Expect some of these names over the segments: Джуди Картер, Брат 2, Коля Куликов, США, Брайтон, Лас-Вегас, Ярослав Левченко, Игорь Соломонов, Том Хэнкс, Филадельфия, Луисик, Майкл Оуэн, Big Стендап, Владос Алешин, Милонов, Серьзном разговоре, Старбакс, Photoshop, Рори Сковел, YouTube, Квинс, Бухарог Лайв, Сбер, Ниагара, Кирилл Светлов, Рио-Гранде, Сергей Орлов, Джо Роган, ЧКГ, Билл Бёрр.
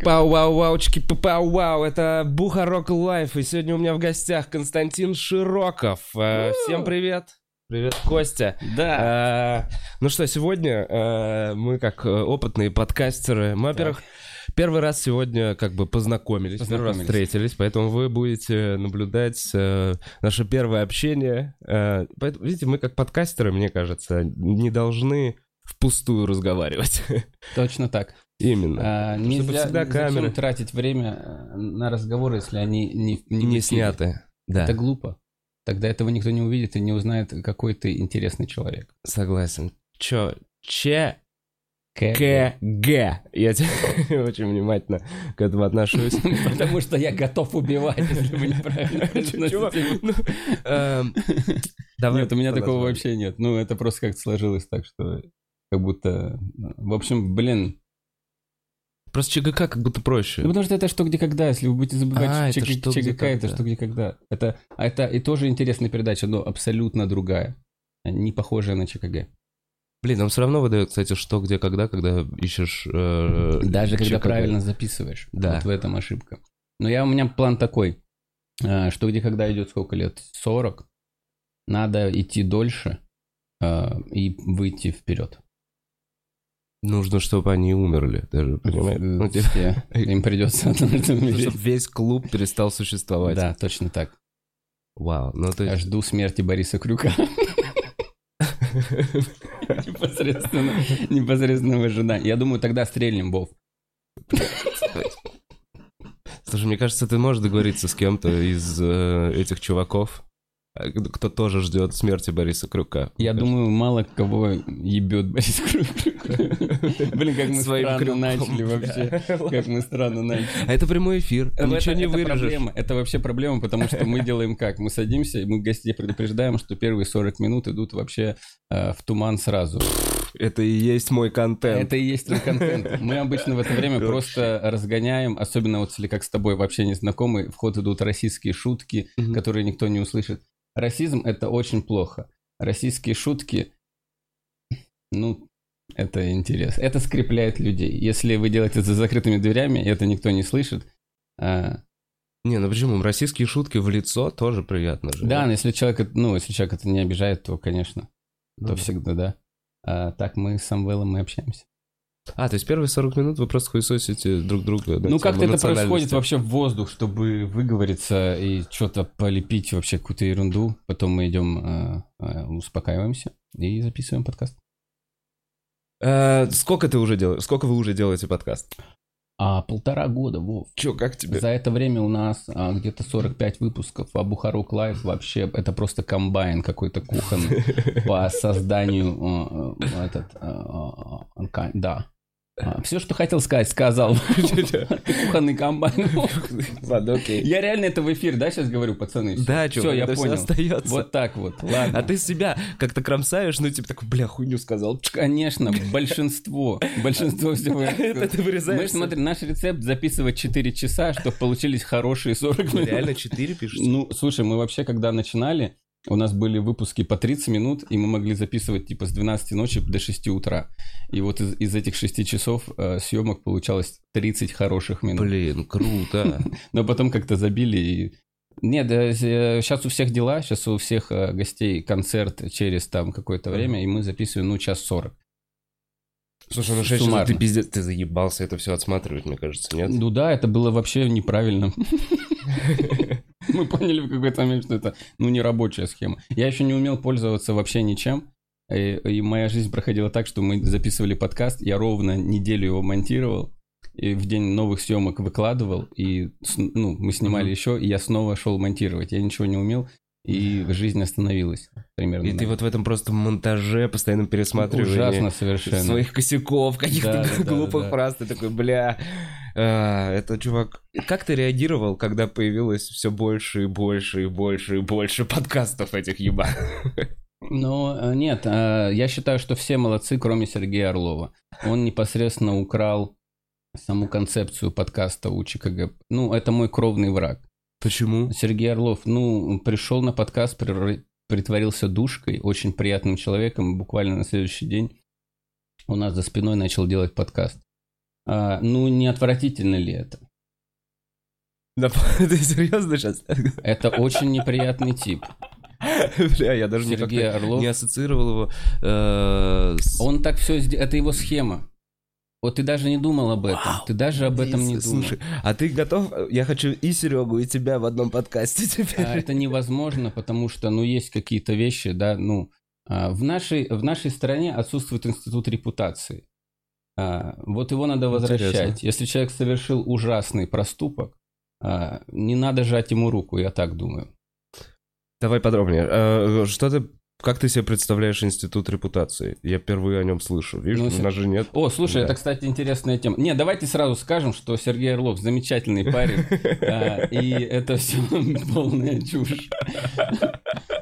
Пау-вау-ваучки, пау-вау, это Бухарог Лайв, и сегодня у меня в гостях Константин Широков. Всем привет. Привет, Костя. Да. Ну что, сегодня мы, как опытные подкастеры, мы, во-первых, первый раз сегодня как бы познакомились, первый раз встретились, поэтому вы будете наблюдать наше первое общение. Поэтому, видите, мы как подкастеры, мне кажется, не должны впустую разговаривать. Точно так. Именно. Нельзя тратить время на разговоры, если они не сняты. Да. Это глупо. Тогда этого никто не увидит и не узнает, какой ты интересный человек. Согласен. ЧКГ. Я тебе очень внимательно к этому отношусь. Потому что я готов убивать, если вы неправильно. Нет, у меня такого вообще нет. Ну, это просто как-то сложилось так, что как будто... В общем, блин... Просто ЧГК как будто проще. Ну, потому что это что, где, когда. Если вы будете забывать ЧГК, это что, где, когда. Это и тоже интересная передача, но абсолютно другая. Не похожая на ЧКГ. Блин, нам все равно выдает, кстати, что, где, когда ищешь даже ЧКГ. Когда правильно записываешь. Да. Вот в этом ошибка. Но у меня план такой. Что, где, когда идет сколько лет? 40. Надо идти дольше и выйти вперед. Нужно, чтобы они умерли, даже, понимаешь? Все. Им придется умереть. Чтобы весь клуб перестал существовать. Да, точно так. Вау. Я жду смерти Бориса Крюка. Непосредственно выжидание. Я думаю, тогда стрельнем, Бов. Слушай, мне кажется, ты можешь договориться с кем-то из этих чуваков, кто тоже ждет смерти Бориса Крюка. Я думаю, мало кого ебет Борис Крюк. Блин, как мы странно начали вообще. Как мы странно начали. А это прямой эфир. Ничего не вырежешь. Это вообще проблема, потому что мы делаем как? Мы садимся, и мы гостей предупреждаем, что первые 40 минут идут вообще в туман сразу. Это и есть мой контент. Это и есть твой контент. Мы обычно в это время просто разгоняем, особенно вот если как с тобой вообще не знакомы, в ход идут российские шутки, которые никто не услышит. Расизм — это очень плохо. Российские шутки, это интересно. Это скрепляет людей. Если вы делаете это за закрытыми дверями, это никто не слышит. Почему? Российские шутки в лицо тоже приятно же. Да, но если человек это не обижает, то, конечно, то всегда, да. Так мы с Самвелом и общаемся. То есть первые 40 минут вы просто хуесосите друг друга. Да, как-то это происходит вообще в воздух, чтобы выговориться и что-то полепить, вообще какую-то ерунду. Потом мы идем, успокаиваемся и записываем подкаст. Сколько вы уже делаете подкаст? 1,5 года, Вов. Как тебе? За это время у нас где-то 45 выпусков, а Бухарог Лайв вообще это просто комбайн какой-то кухонный по созданию Все, что хотел сказать, сказал. Кухонный комбайн. Я реально это в эфир, да, сейчас говорю, пацаны? Да, чувак, я понял. Остается. Вот так вот, ладно. А ты себя как-то кромсаешь, такой, бля, хуйню сказал. Конечно, большинство всего. Это ты вырезаешь. Мы, смотри, наш рецепт записывать 4 часа, чтобы получились хорошие 40 минут. Реально 4 пишешь? Слушай, мы вообще, когда начинали, у нас были выпуски по 30 минут, и мы могли записывать с 12 ночи до 6 утра. И вот из этих 6 часов съемок получалось 30 хороших минут. Блин, круто. Но потом как-то забили. Нет, сейчас у всех дела, сейчас у всех гостей концерт через какое-то время, и мы записываем 1:40. Слушай, 6 часов ты пиздец, ты заебался это все отсматривать, мне кажется, нет? Да, это было вообще неправильно. Мы поняли в какой-то момент, что это, не рабочая схема. Я еще не умел пользоваться вообще ничем. И моя жизнь проходила так, что мы записывали подкаст. Я ровно неделю его монтировал. И в день новых съемок выкладывал. И, мы снимали еще, и я снова шел монтировать. Я ничего не умел. И жизнь остановилась примерно. И ты вот в этом просто монтаже постоянно пересматриваешь. Ужасно совершенно. Своих косяков, каких-то глупых фраз. Ты такой, бля... Это, чувак... Как ты реагировал, когда появилось все больше и больше и больше и больше подкастов этих ебаных? Нет. Я считаю, что все молодцы, кроме Сергея Орлова. Он непосредственно украл саму концепцию подкаста у ЧКГ. Это мой кровный враг. Почему? Сергей Орлов, пришел на подкаст, притворился душкой, очень приятным человеком. Буквально на следующий день у нас за спиной начал делать подкаст. Ну, не отвратительно ли это? Да, ты серьезно сейчас? Это очень неприятный тип. Бля, я даже не ассоциировал его. Он так все сделал. Это его схема. Вот ты даже не думал об этом. Вау, ты даже об этом не думал. Слушай, а ты готов? Я хочу и Серегу, и тебя в одном подкасте теперь. А это невозможно, потому что, ну, есть какие-то вещи, да, ну... В нашей стране отсутствует институт репутации. Вот его надо возвращать. Интересно. Если человек совершил ужасный проступок, не надо жать ему руку, я так думаю. Давай подробнее. Как ты себе представляешь институт репутации? Я впервые о нем слышу. Видишь, у нас же нет. О, слушай, да. Это, кстати, интересная тема. Не, давайте сразу скажем, что Сергей Орлов замечательный парень, и это все полная чушь.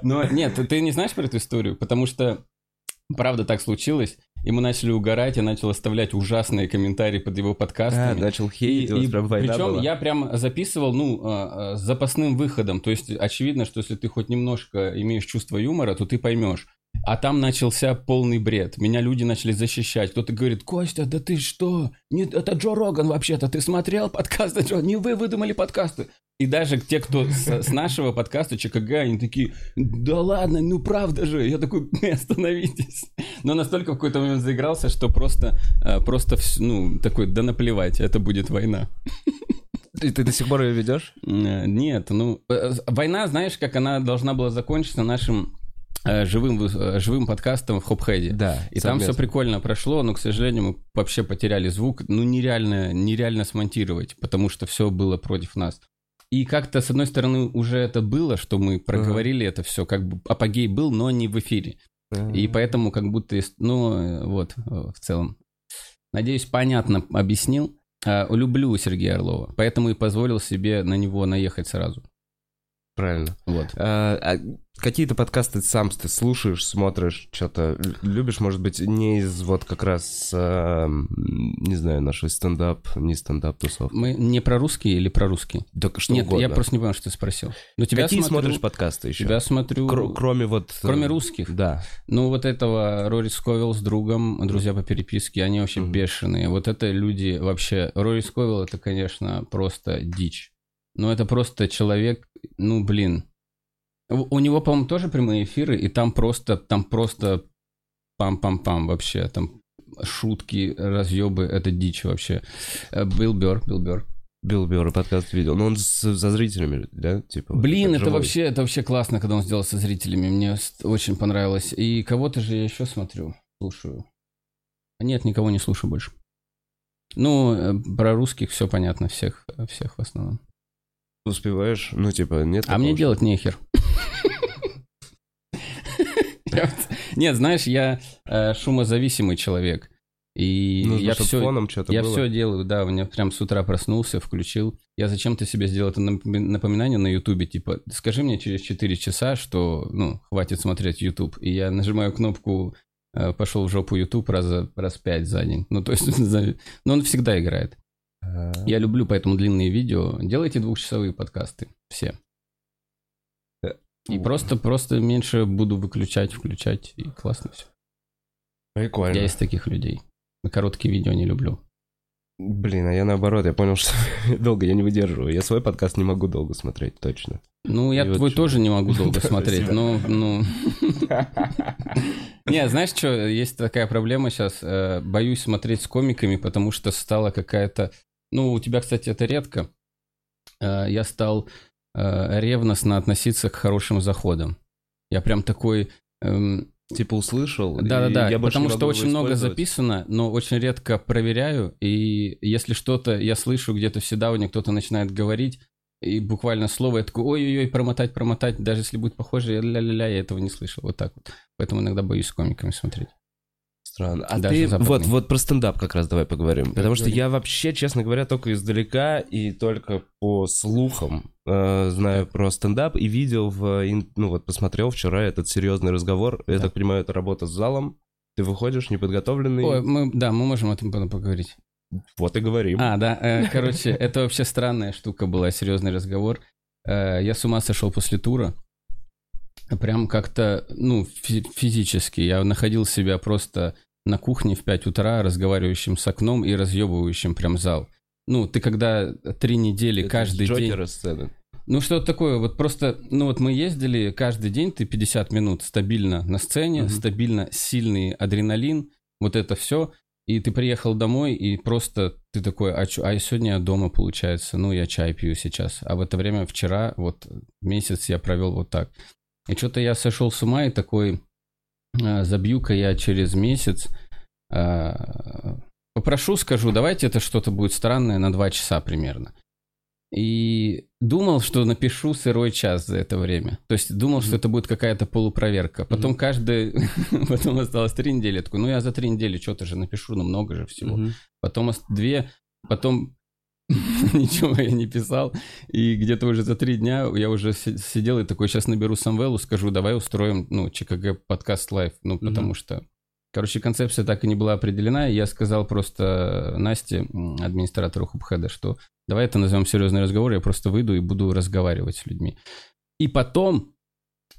Но нет, ты не знаешь про эту историю, потому что правда так случилось. Ему начали угорать, я начал оставлять ужасные комментарии под его подкастами. Начал хейтить, причем я прям записывал, с запасным выходом. То есть очевидно, что если ты хоть немножко имеешь чувство юмора, то ты поймешь. А там начался полный бред. Меня люди начали защищать. Кто-то говорит: Костя, да ты что? Нет, это Джо Роган вообще-то. Ты смотрел подкасты Джо? Не вы выдумали подкасты. И даже те, кто с нашего подкаста ЧКГ, они такие: да ладно, ну правда же. Я такой: остановитесь. Но настолько в какой-то момент заигрался, что просто такой: да наплевать, это будет война. И ты до сих пор ее ведешь? Нет, война, знаешь, как она должна была закончиться нашим живым подкастом в Хопхеде. Да, и там все прикольно прошло, но, к сожалению, мы вообще потеряли звук. Нереально смонтировать, потому что все было против нас. И как-то, с одной стороны, уже это было, что мы проговорили это все, как бы апогей был, но не в эфире. И поэтому как будто... в целом. Надеюсь, понятно объяснил. Люблю Сергея Орлова, поэтому и позволил себе на него наехать сразу. Правильно. Вот. Какие-то подкасты сам ты слушаешь, смотришь, что-то любишь, может быть, не из как раз, не знаю, нашего стендап-тусов. Мы не про русские или про русские? Да что нет, угодно. Я просто не понял, что ты спросил. Но тебя какие смотришь подкасты еще? Тебя смотрю... Кроме русских? Да. Ну, вот этого Рори Сковел с другом, друзья по переписке, они вообще бешеные. Вот это люди вообще... Рори Сковел — это, конечно, просто дичь. Но это просто человек, У него, по-моему, тоже прямые эфиры, и там просто пам-пам-пам вообще, там шутки, разъебы, это дичь вообще. Билл Бёрр подкаст видел, но он со зрителями, да? Это вообще классно, когда он сделал со зрителями, мне очень понравилось. И кого-то же я еще слушаю. Нет, никого не слушаю больше. Про русских все понятно, всех в основном. Успеваешь? Нет. А мне делать нехер. Нет, знаешь, я шумозависимый человек. И я все делаю, да. У меня прям с утра проснулся, включил. Я зачем-то себе сделал это напоминание на Ютубе, типа, скажи мне через 4 часа, что, хватит смотреть Ютуб. И я нажимаю кнопку «Пошел в жопу Ютуб» раз 5 за день. Он всегда играет. Я люблю поэтому длинные видео. Делайте 2-часовые подкасты. Все. И просто меньше буду выключать, включать. И классно все. Прикольно. Я из таких людей. Короткие видео не люблю. Блин, а я наоборот. Я понял, что долго я не выдерживаю. Я свой подкаст не могу долго смотреть, точно. Я твой тоже не могу долго смотреть. Не, знаешь что, есть такая проблема сейчас. Боюсь смотреть с комиками, потому что стала какая-то... у тебя, кстати, это редко. Я стал ревностно относиться к хорошим заходам. Я прям такой... услышал? Да, потому что очень много записано, но очень редко проверяю. И если что-то я слышу где-то в седауне, кто-то начинает говорить, и буквально слово, я такой: ой-ой-ой, промотать, даже если будет похоже, я этого не слышал. Вот так вот. Поэтому иногда боюсь с комиками смотреть. Странно. А даже ты вот про стендап как раз давай поговорим. Потому что я вообще, честно говоря, только издалека и только по слухам знаю про стендап и видел посмотрел вчера этот серьезный разговор. Я так понимаю, это работа с залом. Ты выходишь неподготовленный. Ой, мы можем об этом потом поговорить. Вот и говорим. Короче, это вообще странная штука была, серьезный разговор. Я с ума сошел после тура. Прям как-то, физически. Я находил себя просто на кухне в 5 утра, разговаривающим с окном и разъебывающим прям зал. Ну, ты когда 3 недели это каждый день... Джокера сцена. Ну, что-то такое, вот просто, ну, вот мы ездили каждый день, ты 50 минут стабильно на сцене, mm-hmm. стабильно сильный адреналин, вот это все, и ты приехал домой, и просто ты такой, а сегодня я дома, получается, ну, я чай пью сейчас, а в это время вчера, вот, месяц я провел вот так. И что-то я сошел с ума, и такой, забью-ка я через месяц, попрошу, скажу, давайте это что-то будет странное на 2 часа примерно. И думал, что напишу сырой час за это время. То есть думал, что это будет какая-то полупроверка. Потом потом осталось 3 недели. Я такой, ну я за 3 недели что-то же напишу, ну много же всего. Потом 2, потом ничего я не писал. И где-то уже за 3 дня я уже сидел и такой, сейчас наберу Самвелу, скажу, давай устроим, ну, ЧКГ подкаст лайв. Ну, потому что... Короче, концепция так и не была определена. Я сказал просто Насте, администратору Хубхеда, что давай это назовем серьезный разговор, я просто выйду и буду разговаривать с людьми. И потом,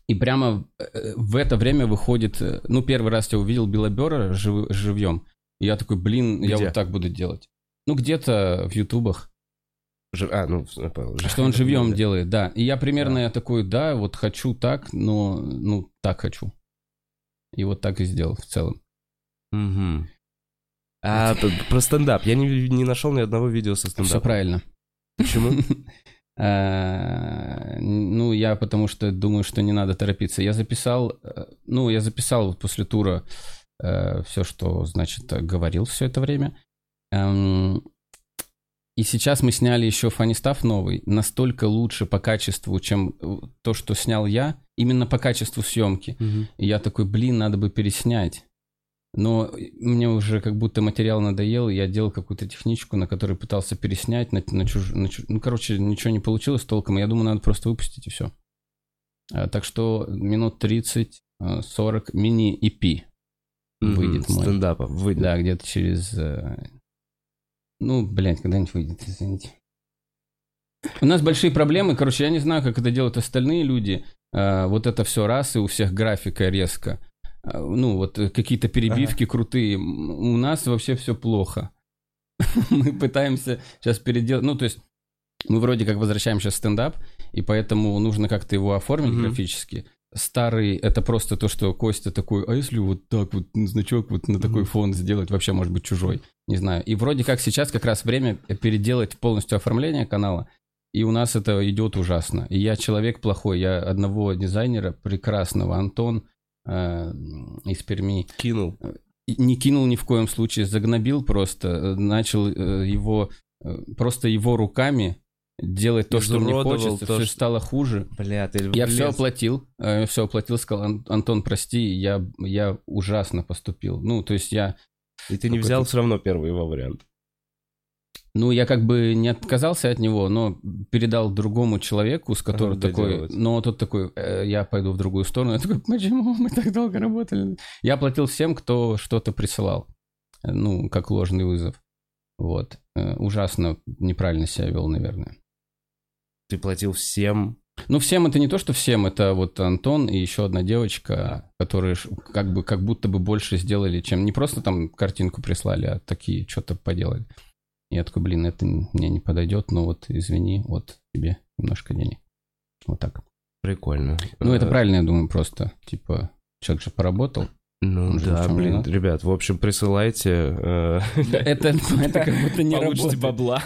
и прямо в это время выходит... Ну, первый раз я увидел Билла Бёрра живьем. И я такой, блин, где? Я вот так буду делать. Ну, где-то в ютубах. Что он живьем делает, да. И я примерно я такой, да, вот хочу так, но... Ну, так хочу. И вот так и сделал в целом. Угу. А про стендап. Я не нашел ни одного видео со стендапом. Все правильно. Почему? Ну, я потому что думаю, что не надо торопиться. Я записал после тура все, что, значит, говорил все это время. И сейчас мы сняли еще Funny Stuff новый. Настолько лучше по качеству, чем то, что снял я. Именно по качеству съемки. И я такой, блин, надо бы переснять. Но мне уже как будто материал надоел, и я делал какую-то техничку, на которой пытался переснять, ну, короче, ничего не получилось толком, я думаю, надо просто выпустить, и все. Так что минут 30-40 мини-EP выйдет мой. Стендапа выйдет. Да, где-то через... Ну, блядь, когда-нибудь выйдет, извините. У нас большие проблемы, короче, я не знаю, как это делают остальные люди. Вот это все раз, и у всех графика резко. Ну, вот какие-то перебивки крутые. У нас вообще все плохо. Мы пытаемся сейчас переделать... Ну, то есть, мы вроде как возвращаем сейчас стендап, и поэтому нужно как-то его оформить графически. Старый — это просто то, что Костя такой, а если вот так вот значок вот на такой фон сделать, вообще, может быть, чужой, не знаю. И вроде как сейчас как раз время переделать полностью оформление канала, и у нас это идет ужасно. И я человек плохой, я одного дизайнера прекрасного, Антон, из Перми. Кинул. Не кинул ни в коем случае, загнобил просто, начал его, просто его руками делать то, что мне хочется, все стало хуже. Бля, я все оплатил, сказал, Антон, прости, я ужасно поступил. Ну, то есть я... И ты не взял все равно первый его вариант? Ну, я как бы не отказался от него, но передал другому человеку, с которым такой... Но тот такой, я пойду в другую сторону. Я такой, почему мы так долго работали? Я оплатил всем, кто что-то присылал. Ну, как ложный вызов. Вот. Ужасно неправильно себя вел, наверное. Ты платил всем? Ну, всем это не то, что всем. Это вот Антон и еще одна девочка, которые как будто бы больше сделали, чем... Не просто там картинку прислали, а такие что-то поделали. Я такой, блин, это мне не подойдет, но вот извини, вот тебе немножко денег. Вот так. Прикольно. Ну, это правильно, я думаю, просто. Типа, человек же поработал. Ну да, блин, ребят, в общем, присылайте. Это как будто не работает. Получите бабла.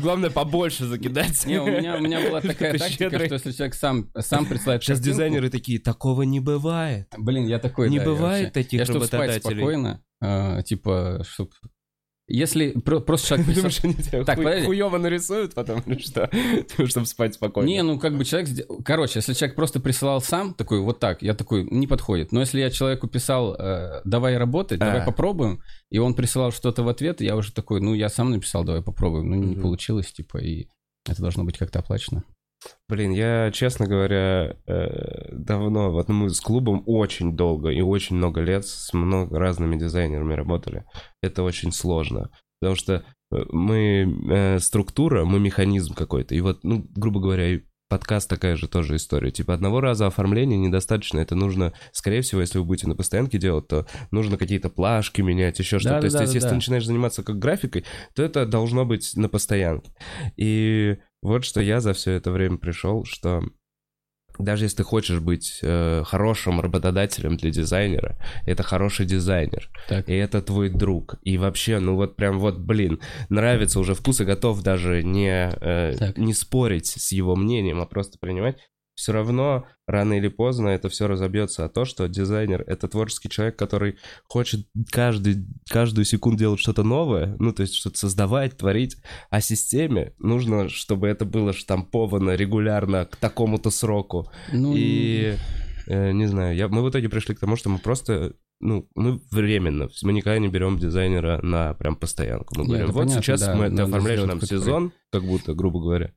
Главное, побольше закидать. Не, у меня была такая тактика, что если человек сам присылает... Сейчас дизайнеры такие, такого не бывает. Блин, я такой, не бывает таких работодателей. Я, чтобы спать спокойно, типа, чтобы... Если просто человек... Думаешь, они тебя хуёво нарисуют потом, или что? Чтобы спать спокойно. Не, ну как бы человек... Короче, если человек просто присылал сам, такой, вот так, я такой, не подходит. Но если я человеку писал, давай работать, давай попробуем, и он присылал что-то в ответ, я уже такой, ну я сам написал, давай попробуем, ну не получилось, типа, и это должно быть как-то оплачено. Блин, я, честно говоря, давно, вот мы с клубом очень долго и очень много лет с много разными дизайнерами работали. Это очень сложно, потому что мы структура, мы механизм какой-то. И вот, ну, грубо говоря, подкаст такая же тоже история. Типа одного раза оформления недостаточно. Это нужно, скорее всего, если вы будете на постоянке делать, то нужно какие-то плашки менять, еще что-то. То есть если ты начинаешь заниматься как графикой, то это должно быть на постоянке. И вот что я за все это время пришел, что... Даже если ты хочешь быть хорошим работодателем для дизайнера, это хороший дизайнер, так. И это твой друг. И вообще, ну вот прям вот, блин, нравится уже вкус и готов даже не спорить с его мнением, а просто принимать. Все равно рано или поздно это все разобьется, а то, что дизайнер — это творческий человек, который хочет каждую секунду делать что-то новое, ну, то есть что-то создавать, творить, а системе нужно, чтобы это было штамповано регулярно к такому-то сроку. Ну... И, не знаю, мы в итоге пришли к тому, что мы просто... Ну, мы временно, мы никогда не берем дизайнера на прям постоянку. Мы говорим, вот понятно, сейчас мы оформляешь нам сезон, как будто, грубо говоря.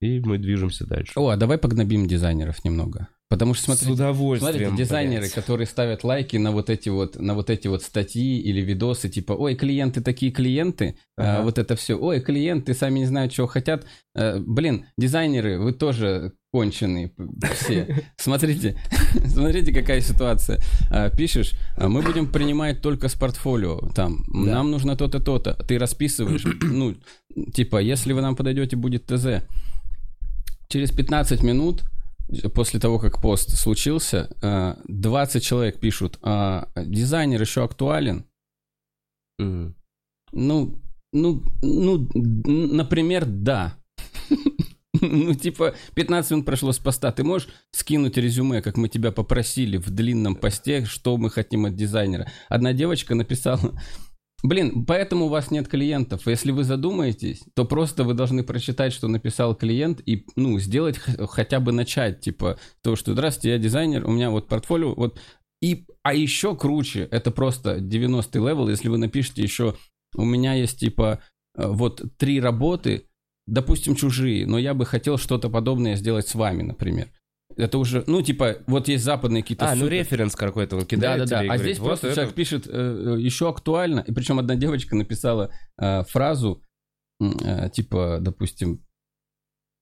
И мы движемся дальше. О, а давай погнобим дизайнеров немного. Потому что, смотрите, с удовольствием, смотрите, дизайнеры, понять. Которые ставят лайки на вот эти вот статьи или видосы, типа, ой, клиенты такие клиенты, ага. Вот это все, ой, клиенты сами не знают, чего хотят. Блин, дизайнеры, вы тоже конченые все. Смотрите, какая ситуация. Пишешь, мы будем принимать только с портфолио, там, нам нужно то-то, то-то. Ты расписываешь, ну, типа, если вы нам подойдете, будет ТЗ. Через 15 минут, после того, как пост случился, 20 человек пишут, а дизайнер еще актуален? Mm. Ну, например, да. Ну, типа, 15 минут прошло с поста. Ты можешь скинуть резюме, как мы тебя попросили в длинном посте, что мы хотим от дизайнера? Одна девочка написала... Блин, поэтому у вас нет клиентов. Если вы задумаетесь, то просто вы должны прочитать, что написал клиент, и, ну, сделать, хотя бы начать, типа, то, что, здравствуйте, я дизайнер, у меня вот портфолио, вот. И, а еще круче, это просто 90-й левел, если вы напишете еще, у меня есть, типа, вот 3 работы, допустим, чужие, но я бы хотел что-то подобное сделать с вами, например. Это уже, ну, типа, вот есть западные какие-то... ну, референс какой-то он кидает тебе и говорит, а здесь вот просто это... человек пишет, еще актуально. И причем одна девочка написала фразу, типа, допустим,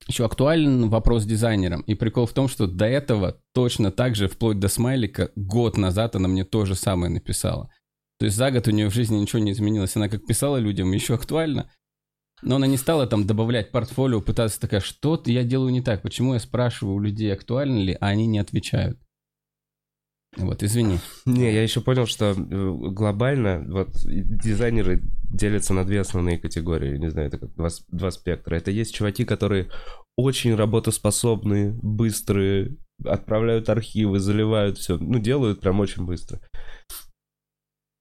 еще актуален вопрос дизайнерам. И прикол в том, что до этого точно так же, вплоть до смайлика, год назад она мне то же самое написала. То есть за год у нее в жизни ничего не изменилось. Она как писала людям, еще актуально. Но она не стала там добавлять портфолио, пытаться такая, что-то я делаю не так. Почему я спрашиваю у людей, актуально ли, а они не отвечают? Вот, извини. Не, я еще понял, что глобально вот дизайнеры делятся на две основные категории. Не знаю, это как два спектра. Это есть чуваки, которые очень работоспособные, быстрые, отправляют архивы, заливают все. Ну, делают прям очень быстро.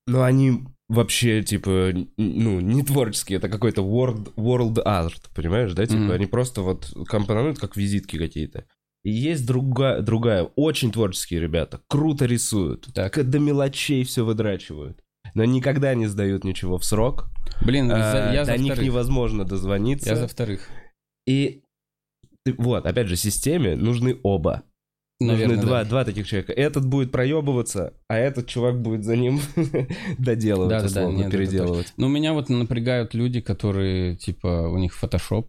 Но они... Вообще, типа, ну, не творческие, это какой-то world art, понимаешь, да? Типа, они просто вот компонуют, как визитки какие-то. И есть другая, очень творческие ребята, круто рисуют, так. До мелочей все выдрачивают, но никогда не сдают ничего в срок. Блин, до них невозможно дозвониться. Я за вторых. И вот, опять же, системе нужны оба. Наверное, нужны два таких человека. Этот будет проебываться, а этот чувак будет за ним доделывать, условно, переделывать. Ну, меня вот напрягают люди, которые, типа, у них Photoshop,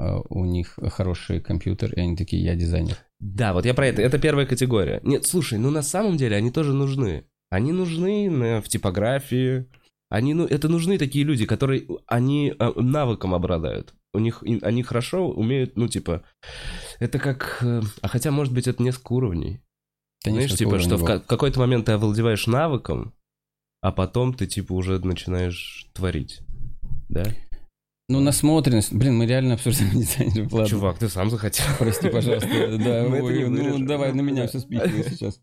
у них хороший компьютер, и они такие, я дизайнер. Да, вот я про это. Это первая категория. Нет, слушай, ну на самом деле они тоже нужны. Они нужны в типографии. Это нужны такие люди, которые, они навыком обладают. Они хорошо умеют, ну, типа, это как... А хотя, может быть, это несколько уровней. Конечно, знаешь, типа, что в какой-то момент ты овладеваешь навыком, а потом ты, типа, уже начинаешь творить, да? Ну, насмотренность. Блин, мы реально обсуждаем дизайнеров, ладно. Чувак, ты сам захотел. Прости, пожалуйста. Да, ну, давай на меня все спихивай сейчас.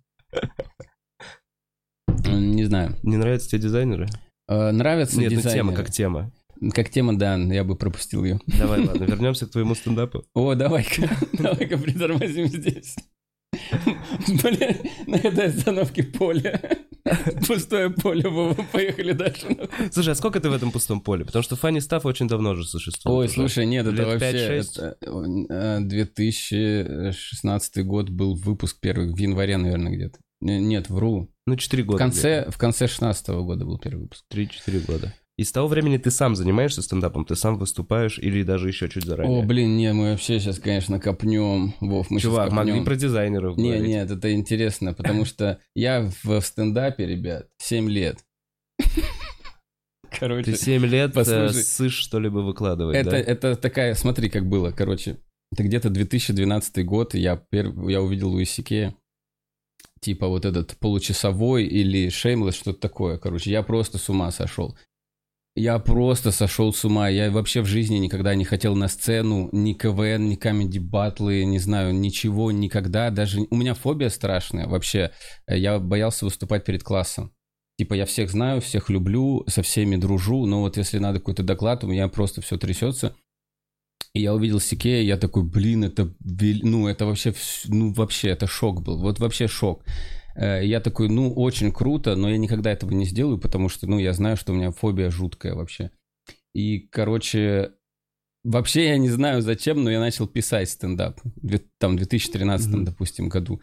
Не знаю. Не нравятся тебе дизайнеры? Нравятся дизайнеры. Нет, ну, тема как тема. Как тема, да, я бы пропустил ее. Давай, ладно, вернемся к твоему стендапу. О, давай-ка притормозим здесь. Блин, на этой остановке поле. Пустое поле было, поехали дальше. Слушай, а сколько ты в этом пустом поле? Потому что Funny Stuff очень давно уже существует. Ой, слушай, нет, это вообще... 2016 год был выпуск первый, в январе, наверное, где-то. Нет, вру. Ну, 4 года. В конце 16 года был первый выпуск. 3-4 года. И с того времени ты сам занимаешься стендапом, ты сам выступаешь или даже еще чуть заранее? О, блин, не, мы вообще сейчас, конечно, копнем, Вов, мы чувак, сейчас копнем. Могли про дизайнеров говорить. Нет, это интересно, потому что я в стендапе, ребят, 7 лет. Короче, ты 7 лет сышь что-либо выкладывать, это, да? Это такая, смотри, как было, короче. Это где-то 2012 год, я увидел Луисике, типа вот этот получасовой или шеймлесс, что-то такое, короче. Я просто с ума сошел. Я вообще в жизни никогда не хотел на сцену, ни КВН, ни камеди-баттлы, не знаю, ничего, никогда. Даже у меня фобия страшная вообще. Я боялся выступать перед классом. Типа я всех знаю, всех люблю, со всеми дружу, но вот если надо какой-то доклад, у меня просто все трясется. И я увидел Си Кей, я такой, блин, это вообще, это шок был, вот вообще шок. Я такой, ну, очень круто, но я никогда этого не сделаю, потому что, ну, я знаю, что у меня фобия жуткая вообще. И, короче, вообще я не знаю зачем, но я начал писать стендап, там, в 2013, допустим, году.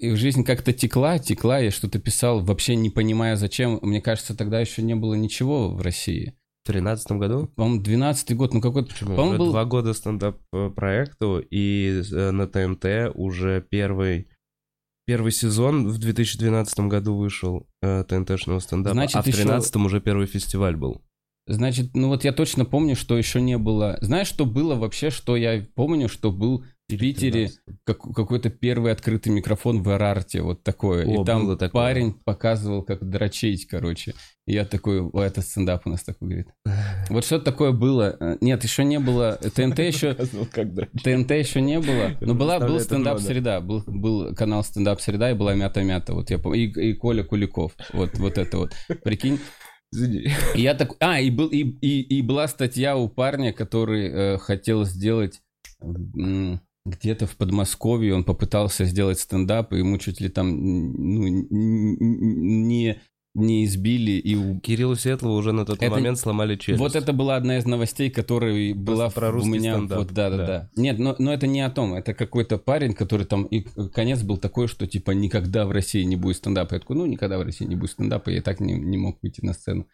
И жизнь как-то текла, я что-то писал, вообще не понимая зачем. Мне кажется, тогда еще не было ничего в России. В 13-м году? По-моему, 12-й год, ну какой-то... По-моему, был... 2 года стендап-проекту, и на ТНТ уже первый сезон в 2012 году вышел ТНТшного стендапа, значит, а в 13-м уже первый фестиваль был. Значит, ну вот я точно помню, что еще не было... Знаешь, что было вообще, что я помню, что был... В Питере какой-то первый открытый микрофон в Эрарте, вот такое. О, и там парень показывал, как дрочить, короче. И я такой, о, это стендап у нас такой, говорит. Вот что-то такое было. Нет, еще не было. ТНТ еще не было. Но был стендап-среда. Был канал стендап-среда и была мята-мята. Вот я помню. И Коля Куликов. Вот это вот. Прикинь. И я такой... А, и была статья у парня, который хотел сделать... Где-то в Подмосковье он попытался сделать стендап, и ему чуть ли там не избили. И Кириллу Светлову уже на тот момент сломали челюсть. Вот это была одна из новостей, которая была про у меня. Стендап, вот, да. Нет, но это не о том. Это какой-то парень, который там... И конец был такой, что типа никогда в России не будет стендапа. Я такой, никогда в России не будет стендапа. Я и так не мог выйти на сцену.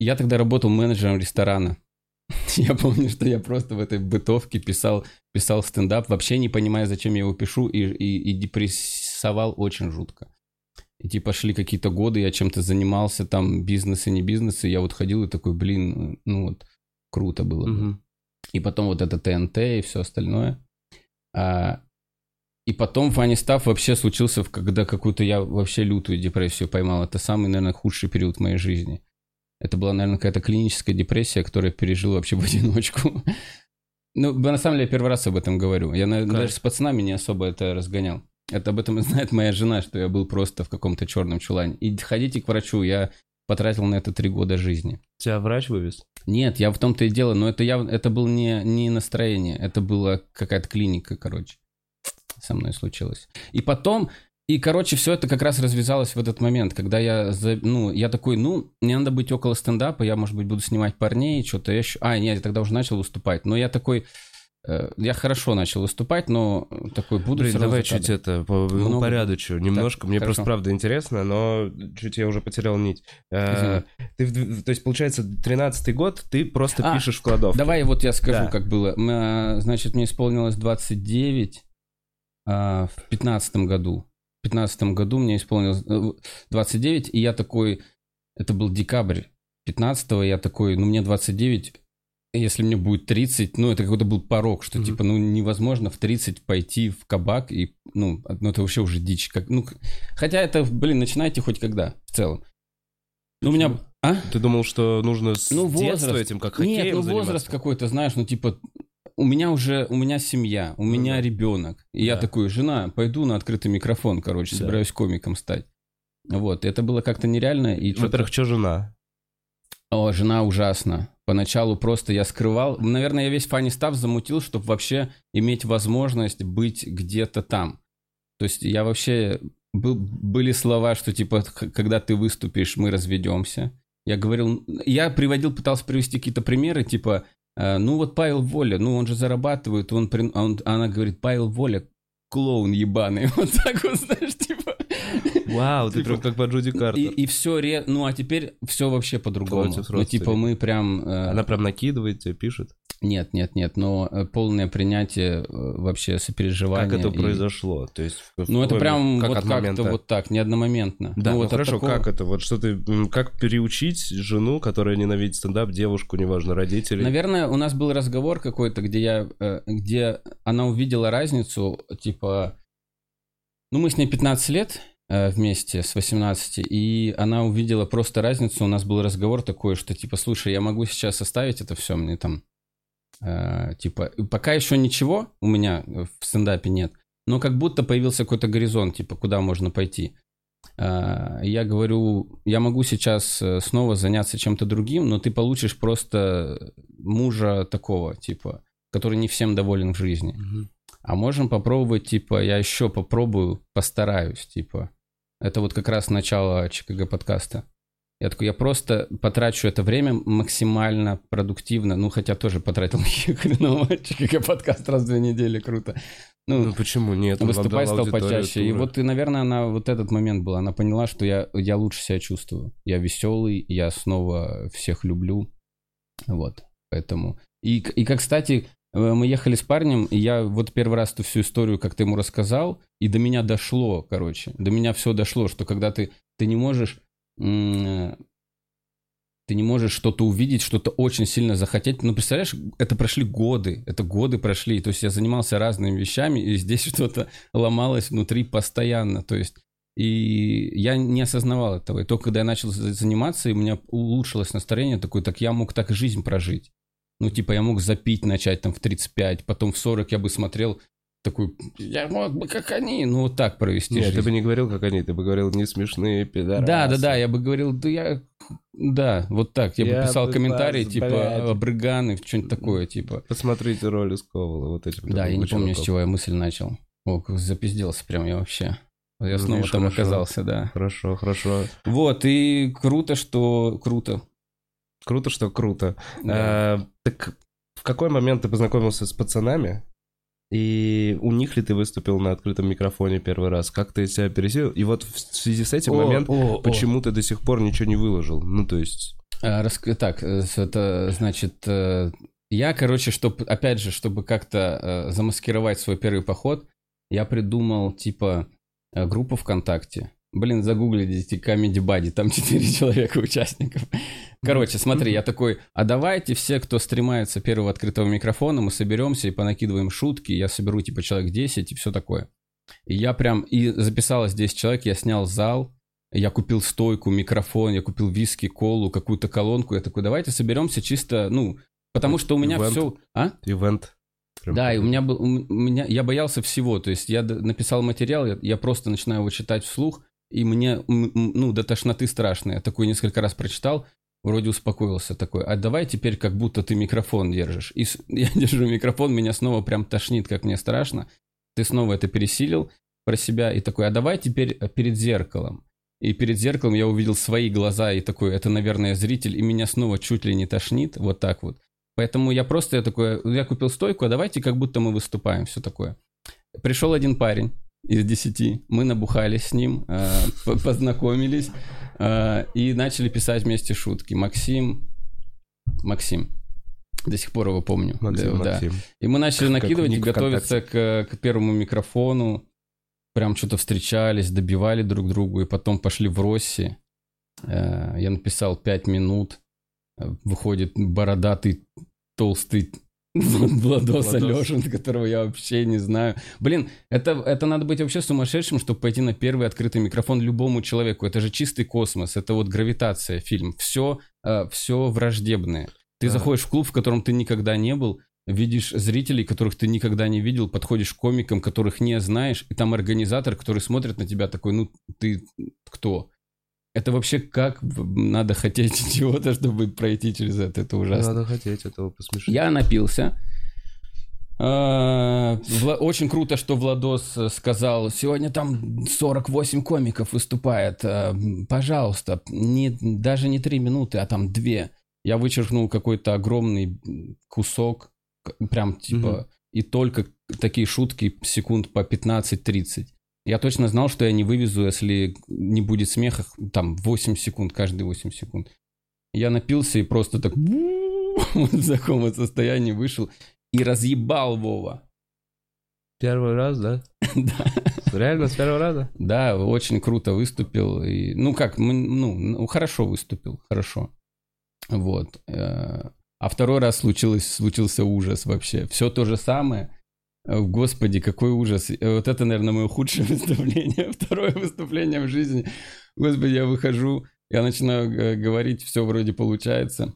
Я тогда работал менеджером ресторана. Я помню, что я просто в этой бытовке писал стендап, вообще не понимая, зачем я его пишу, и депрессовал очень жутко. И типа шли какие-то годы, я чем-то занимался, там бизнес и не бизнес, и я вот ходил и такой, блин, круто было. Угу. И потом вот это ТНТ и все остальное. И потом Funny Stuff вообще случился, когда какую-то я вообще лютую депрессию поймал. Это самый, наверное, худший период в моей жизни. Это была, наверное, какая-то клиническая депрессия, которую я пережил вообще в одиночку. На самом деле, я первый раз об этом говорю. Я, наверное, даже с пацанами не особо это разгонял. Это об этом знает моя жена, что я был просто в каком-то черном чулане. И ходите к врачу, я потратил на это 3 года жизни. Тебя врач вывез? Нет, я в том-то и дело, но это было не настроение, это была какая-то клиника, короче, со мной случилось. И потом... И, короче, все это как раз развязалось в этот момент, когда я такой, мне надо быть около стендапа, я, может быть, буду снимать парней, что-то еще. Я тогда уже начал выступать, но я такой, я хорошо начал выступать, но такой буду... Блин, давай чуть упорядочу немножко, так, мне хорошо. Просто правда интересно, но чуть я уже потерял нить. То есть, получается, 13-й год ты просто пишешь в кладовке. Давай вот я скажу, как было. Значит, мне исполнилось 29 в 15-м году. В 2015 году мне исполнилось 29, и я такой, это был декабрь 15-го, я такой, мне 29, если мне будет 30, это какой-то был порог, что типа, невозможно в 30 пойти в кабак, и, это вообще уже дичь. Хотя это, блин, начинайте хоть когда, в целом. У меня... Ты думал, что нужно с детства этим, как хоккеем заниматься? Нет, возраст какой-то, знаешь, у меня семья, у меня ребенок. И я такой, жена, пойду на открытый микрофон, короче, собираюсь комиком стать. Вот, это было как-то нереально. И во-первых, что жена? О, жена ужасна. Поначалу просто я скрывал. Наверное, я весь Funny Stuff замутил, чтобы вообще иметь возможность быть где-то там. То есть я вообще... Были слова, что типа, когда ты выступишь, мы разведемся. Я говорил... Я пытался привести какие-то примеры, типа... Павел Воля, он же зарабатывает, она говорит, Павел Воля, клоун ебаный, вот так вот, знаешь, типа. Вау, ты прям как по Джуди Картер. И все, ну а теперь все вообще по-другому. Ну типа мы прям... Она прям накидывает тебе, пишет? Нет, но полное принятие вообще сопереживания. Как это произошло? То есть, ну это прям как вот как-то вот так, не одномоментно. Да, ну, вот хорошо, такого... как это? Вот что ты, как переучить жену, которая ненавидит стендап, девушку, неважно, родителей? Наверное, у нас был разговор какой-то, где она увидела разницу, типа... Ну, мы с ней 15 лет вместе, с 18, и она увидела просто разницу. У нас был разговор такой, что типа, слушай, я могу сейчас оставить это все, мне там... типа, пока еще ничего у меня в стендапе нет, но как будто появился какой-то горизонт, типа, куда можно пойти. Я говорю, я могу сейчас снова заняться чем-то другим, но ты получишь просто мужа такого, типа, который не всем доволен в жизни. Угу. А можем попробовать, типа, я еще попробую, постараюсь, типа. Это вот как раз начало ЧКГ подкаста. Я такой, я просто потрачу это время максимально продуктивно. Ну, хотя тоже потратил хреново, как подкаст раз в 2 недели, круто. Ну почему нет? Выступать стал почаще. Тура. И вот, и, наверное, она вот этот момент был. Она поняла, что я лучше себя чувствую. Я веселый, я снова всех люблю. Вот, поэтому. И как, кстати, мы ехали с парнем, и я вот первый раз всю историю как-то ему рассказал, и до меня дошло, короче. До меня все дошло, что когда ты не можешь... Ты не можешь что-то увидеть, что-то очень сильно захотеть. Ну, представляешь, это годы прошли. То есть я занимался разными вещами, и здесь что-то ломалось внутри постоянно. То есть и я не осознавал этого. И только когда я начал заниматься, и у меня улучшилось настроение такое, так я мог так и жизнь прожить. Ну, типа я мог запить начать там в 35, потом в 40 я бы смотрел... Такой, я мог бы как они, ну вот так провести. Нет, жизнь. Ты бы не говорил как они, ты бы говорил не смешные пидорасы. Да, я бы говорил, вот так, я бы писал комментарии, типа, брыганы, что-нибудь такое, типа. Посмотрите роли Сковела, вот этим. Да, я не помню, с чего я мысль начал. О, как запизделся прям я вообще. Я снова там хорошо, оказался, да. Хорошо. Вот, и круто, что круто. Да. Так в какой момент ты познакомился с пацанами? И у них ли ты выступил на открытом микрофоне первый раз? Как ты себя пересилил? И вот в связи с этим моментом, почему ты до сих пор ничего не выложил? Ну, то есть... Так, это значит... Я, короче, чтобы как-то замаскировать свой первый поход, я придумал, типа, группу ВКонтакте. Блин, загуглите Comedy Buddy, там 4 человека участников. Короче, смотри, я такой, а давайте все, кто стримается первого открытого микрофона, мы соберемся и понакидываем шутки, я соберу типа человек 10 и все такое. И я прям, и записалось 10 человек, я снял зал, я купил стойку, микрофон, я купил виски, колу, какую-то колонку, я такой, давайте соберемся чисто, ну, потому что у меня все... Ивент. Да, и у меня я боялся всего, то есть я написал материал, я просто начинаю его читать вслух, и мне, ну, до тошноты страшно. Я такой несколько раз прочитал, вроде успокоился такой. А давай теперь как будто ты микрофон держишь. И я держу микрофон, меня снова прям тошнит, как мне страшно. Ты снова это пересилил про себя и такой, а давай теперь перед зеркалом. И перед зеркалом я увидел свои глаза и такой, это, наверное, зритель. И меня снова чуть ли не тошнит, вот так вот. Поэтому я купил стойку, а давайте как будто мы выступаем, все такое. Пришел один парень. Из 10. Мы набухались с ним, познакомились и начали писать вместе шутки. Максим. До сих пор его помню. Максим. И мы начали накидывать и готовиться к первому микрофону. Прям что-то встречались, добивали друг другу. И потом пошли в Росси. Я написал 5 минут. Выходит бородатый, толстый... Владос Алешин, которого я вообще не знаю. Блин, это надо быть вообще сумасшедшим, чтобы пойти на первый открытый микрофон любому человеку. Это же чистый космос, это вот гравитация, фильм. Все враждебное. Ты заходишь в клуб, в котором ты никогда не был, видишь зрителей, которых ты никогда не видел, подходишь к комикам, которых не знаешь, и там организатор, который смотрит на тебя такой, ну ты кто? Это вообще как надо хотеть чего-то, чтобы пройти через это ужасно. Надо хотеть этого, посмешить. Я напился. Очень круто, что Владос сказал, сегодня там 48 комиков выступает. Пожалуйста, даже не 3 минуты, а там 2. Я вычеркнул какой-то огромный кусок, прям типа, и только такие шутки секунд по 15-30. Я точно знал, что я не вывезу, если не будет смеха, там, 8 секунд, каждые 8 секунд. Я напился и просто так в таком состоянии вышел и разъебал Вова. Первый раз, да? Да. Реально, с первого раза? Да, очень круто выступил. И, ну как, хорошо выступил, хорошо. Вот. А второй раз случился ужас вообще. Все то же самое. Господи, какой ужас. Вот это, наверное, мое худшее выступление. Второе выступление в жизни. Господи, я выхожу, я начинаю говорить, все вроде получается.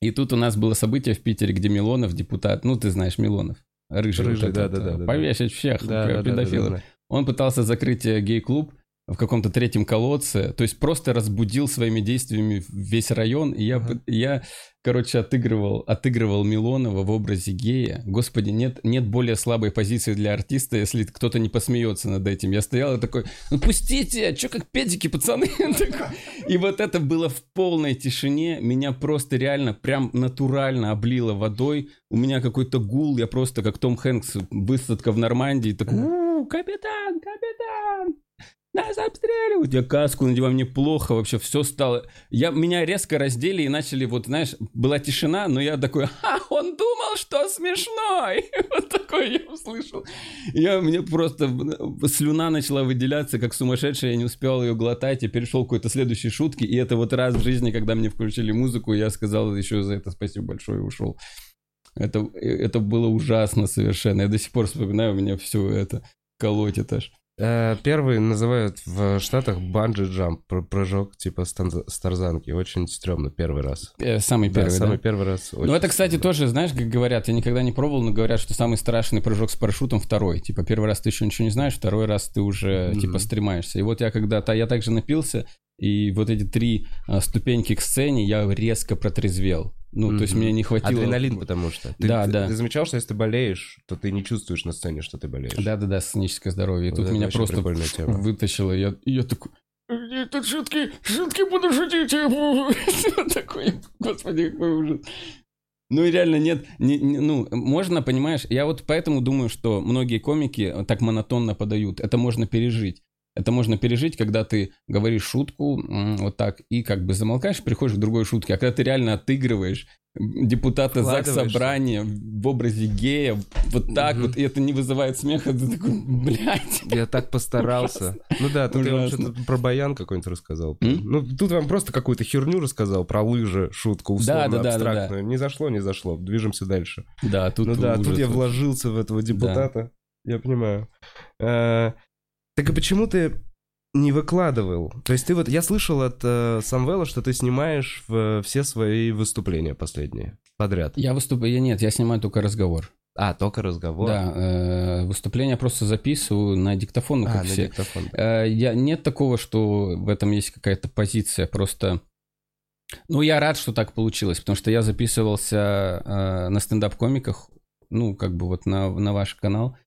И тут у нас было событие в Питере, где Милонов, депутат, ну ты знаешь, Милонов. Рыжий, да. Повесить всех, педофилов. Да. Он пытался закрыть гей-клуб в каком-то третьем колодце, то есть просто разбудил своими действиями весь район. И я короче, отыгрывал Милонова в образе гея. Господи, нет более слабой позиции для артиста, если кто-то не посмеется над этим. Я стоял и такой, ну пустите, чё как педики, пацаны? И вот это было в полной тишине. Меня просто реально прям натурально облило водой. У меня какой-то гул, я просто как Том Хэнкс, высадка в Нормандии, такой, капитан! Нас обстреливают, я каску надеваю, мне плохо вообще, все стало... Меня резко раздели и начали, вот знаешь, была тишина, но я такой, он думал, что смешной, вот такой я услышал. Мне просто слюна начала выделяться, как сумасшедшая, я не успел ее глотать, я перешел к какой-то следующей шутке, и это вот раз в жизни, когда мне включили музыку, я сказал еще за это спасибо большое и ушел. Это было ужасно совершенно, я до сих пор вспоминаю, у меня все это колотит аж. Первый называют в Штатах банджи-джамп, прыжок типа с тарзанки. Очень стрёмно первый раз. Самый первый раз. Ну это, кстати, стрёмно. Тоже, знаешь, как говорят, я никогда не пробовал, но говорят, что самый страшный прыжок с парашютом второй. Типа первый раз ты еще ничего не знаешь, второй раз ты уже типа стремаешься. И вот я когда-то, я также напился, и вот эти 3 ступеньки к сцене я резко протрезвел. Ну, то есть мне не хватило... Адреналин, потому что. Да. Ты замечал, что если ты болеешь, то ты не чувствуешь на сцене, что ты болеешь. Да, сценическое здоровье. Вот тут меня просто вытащило. Я такой... Это шутки буду шутить. Такой, господи, какой ужас. Ну, реально нет... Можно, понимаешь, я вот поэтому думаю, что многие комики так монотонно подают. Это можно пережить. Это можно пережить, когда ты говоришь шутку вот так и как бы замолкаешь, приходишь к другой шутке. А когда ты реально отыгрываешь депутата Заксобрания в образе гея, вот так вот, и это не вызывает смеха, ты такой, блядь. Я так постарался. Ну да, тут я вам что-то про баян какой-нибудь рассказал. Ну тут вам просто какую-то херню рассказал, про лыжи, шутку условно абстрактную. Не зашло, движемся дальше. Да, тут я вложился в этого депутата, я понимаю. Так и почему ты не выкладывал? То есть ты вот... Я слышал от Самвела, что ты снимаешь все свои выступления последние подряд. Я выступаю... Нет, я снимаю только разговор. Только разговор. Да, выступления просто записываю на диктофон, как все. Диктофон. Нет такого, что в этом есть какая-то позиция, просто... Ну, я рад, что так получилось, потому что я записывался на стендап-комиках, ну, как бы вот на ваш канал.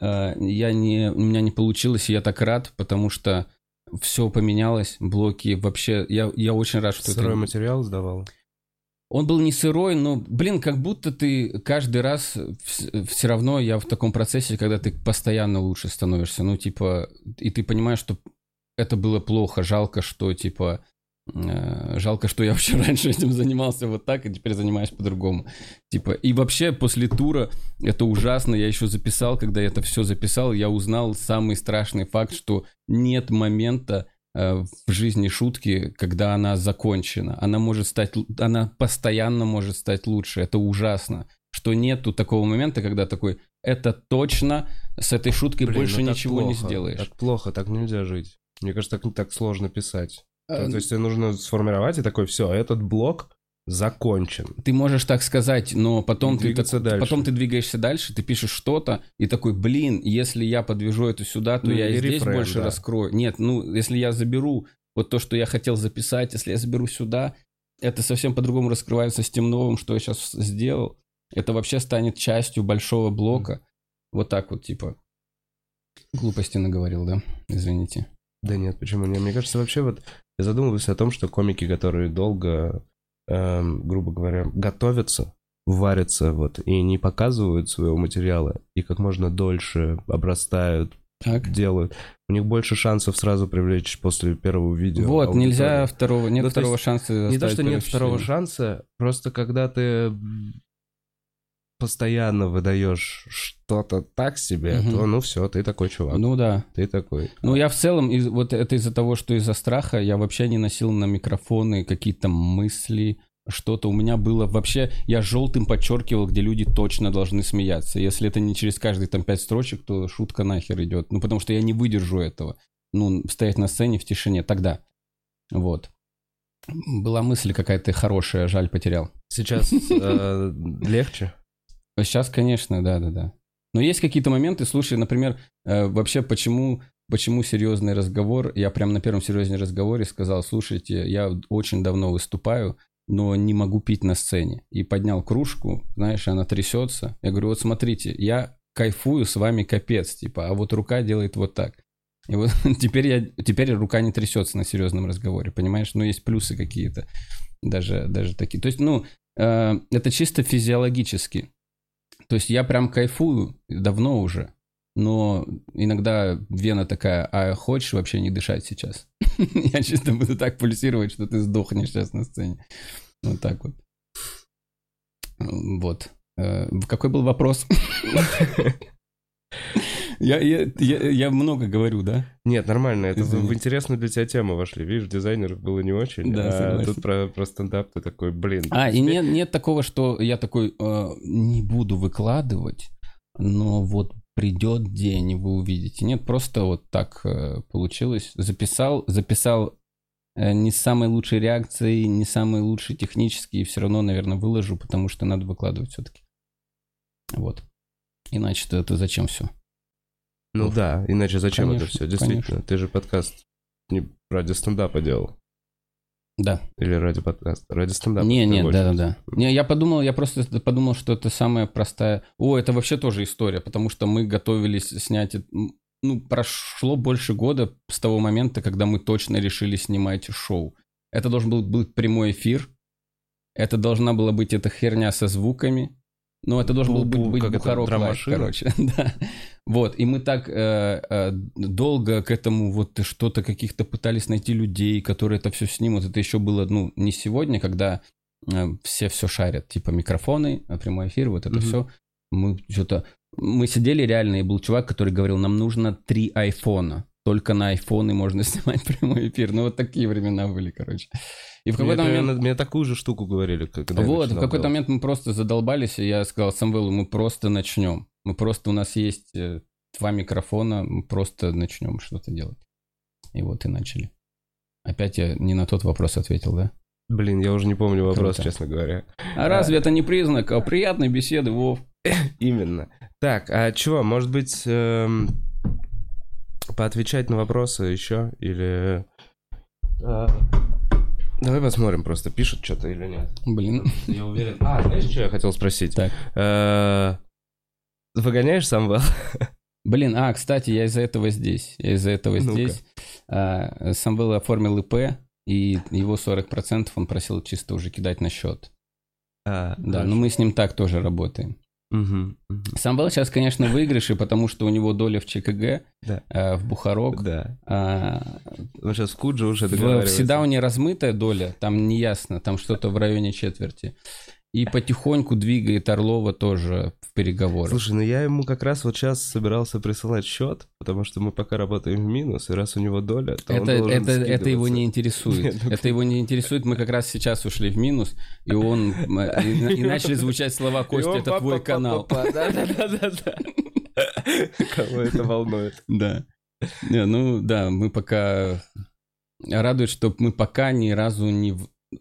У меня не получилось, и я так рад, потому что все поменялось, блоки, вообще, я очень рад, что... Сырой материал сдавал? Он был не сырой, но, блин, как будто ты каждый раз, все равно я в таком процессе, когда ты постоянно лучше становишься, ну, типа, и ты понимаешь, что это было плохо, жалко, что я вообще раньше этим занимался вот так, и теперь занимаюсь по-другому. Типа, и вообще после тура это ужасно. Я еще записал, когда я это все записал, я узнал самый страшный факт, что нет момента в жизни шутки, когда она закончена. Она постоянно может стать лучше. Это ужасно, что нету такого момента, когда такой, это точно, с этой шуткой больше ничего не сделаешь. Так плохо, так нельзя жить. Мне кажется, так сложно писать. То есть тебе нужно сформировать и такой, все, этот блок закончен. Ты можешь так сказать, но потом ты двигаешься дальше, ты пишешь что-то и такой, блин, если я подвяжу это сюда, то я и здесь рефрен, больше раскрою. Нет, если я заберу вот то, что я хотел записать, если я заберу сюда, это совсем по-другому раскрывается с тем новым, что я сейчас сделал. Это вообще станет частью большого блока. Вот так вот, типа, глупости наговорил, да? Извините. Да нет, почему нет? Мне кажется, вообще вот я задумывался о том, что комики, которые долго, грубо говоря, готовятся, варятся вот и не показывают своего материала, и как можно дольше обрастают так. делают, у них больше шансов сразу привлечь после первого видео. Вот, аудиторию. Нельзя второго, нет, ну, второго шанса. Не то, что нет второго шанса, просто когда ты постоянно выдаешь что-то так себе, угу. то ну все, ты такой чувак. Ну да. Ты такой. Ну я в целом, вот это из-за того, что из-за страха я вообще не носил на микрофоны какие-то мысли, что-то у меня было вообще, я желтым подчеркивал, где люди точно должны смеяться. Если это не через каждые там 5 строчек, то шутка нахер идет. Ну потому что я не выдержу этого. Ну стоять на сцене в тишине тогда. Вот. Была мысль какая-то хорошая, жаль, потерял. Сейчас легче? Сейчас, конечно, да. Но есть какие-то моменты, слушай, например, вообще почему серьезный разговор? Я прям на первом серьезном разговоре сказал, слушайте, я очень давно выступаю, но не могу пить на сцене. И поднял кружку, знаешь, она трясется. Я говорю, вот смотрите, я кайфую с вами капец, типа, а вот рука делает вот так. И вот теперь рука не трясется на серьезном разговоре, понимаешь? Но есть плюсы какие-то, даже такие. То есть, ну, это чисто физиологически. То есть я прям кайфую давно уже, но иногда вена такая, а хочешь вообще не дышать сейчас? Я чисто буду так пульсировать, что ты сдохнешь сейчас на сцене. Вот так вот. Вот. Какой был вопрос? Я много говорю, да? Нет, нормально. Это в интересную для тебя тему вошли. Видишь, дизайнеров было не очень. Да, а тут про стендап ты такой, блин. И нет такого, что я такой, не буду выкладывать, но вот придет день, и вы увидите. Нет, просто вот так получилось. Записал не с самой лучшей реакцией, не самой лучшей технически, и все равно, наверное, выложу, потому что надо выкладывать все-таки. Вот. Иначе-то это зачем все? Ну да, иначе зачем, конечно, это все? Действительно, конечно. Ты же подкаст не ради стендапа делал. Да. Или ради подкаста, ради стендапа. Да. Не, я просто подумал, что это самая простая... это вообще тоже история, потому что мы готовились снять... Ну, прошло больше года с того момента, когда мы точно решили снимать шоу. Это должен был быть прямой эфир, это должна была быть эта херня со звуками, но это должен был быть Бухарог Лайв, короче. Да. Вот, и мы так долго к этому вот что-то, каких-то пытались найти людей, которые это все снимут. Это еще было, ну, не сегодня, когда все шарят, типа микрофоны, прямой эфир, вот это все. Мы сидели реально, и был чувак, который говорил, нам нужно 3 айфона. Только на айфоны можно снимать прямой эфир. Ну, вот такие времена были, короче. И в какой-то момент... Мне такую же штуку говорили, когда вот, в какой-то момент мы просто задолбались, и я сказал Самвелу, мы просто начнем. У нас есть 2 микрофона, мы просто начнем что-то делать. И вот и начали. Опять я не на тот вопрос ответил, да? Блин, я уже не помню вопрос, честно говоря. А разве это не признак приятной беседы, Вов? Именно. Так, а чего, может быть... Поотвечать на вопросы еще, или... Давай посмотрим просто, пишут что-то или нет. Блин. Я уверен. Знаешь, что я хотел спросить? Так. Выгоняешь Самвел? Блин, кстати, я из-за этого здесь. Самвел оформил ИП, и его 40% он просил чисто уже кидать на счет. Да, но мы с ним так тоже работаем. Самвел сейчас, конечно, в выигрыше, потому что у него доля в ЧКГ, в Бухарог. Он сейчас в Куджи уже договаривается. В Седауне размытая доля, там неясно, там что-то в районе четверти. И потихоньку двигает Орлова тоже в переговоры. Слушай, ну я ему как раз вот сейчас собирался присылать счет, потому что мы пока работаем в минус, и раз у него доля, то он должен скидываться. Это его не интересует. Нет, ну... Это его не интересует. Мы как раз сейчас ушли в минус, и он... И начали звучать слова «Костя, это твой канал». Да. Кого это волнует. Да. Ну да, мы пока... Радует, что мы пока ни разу не...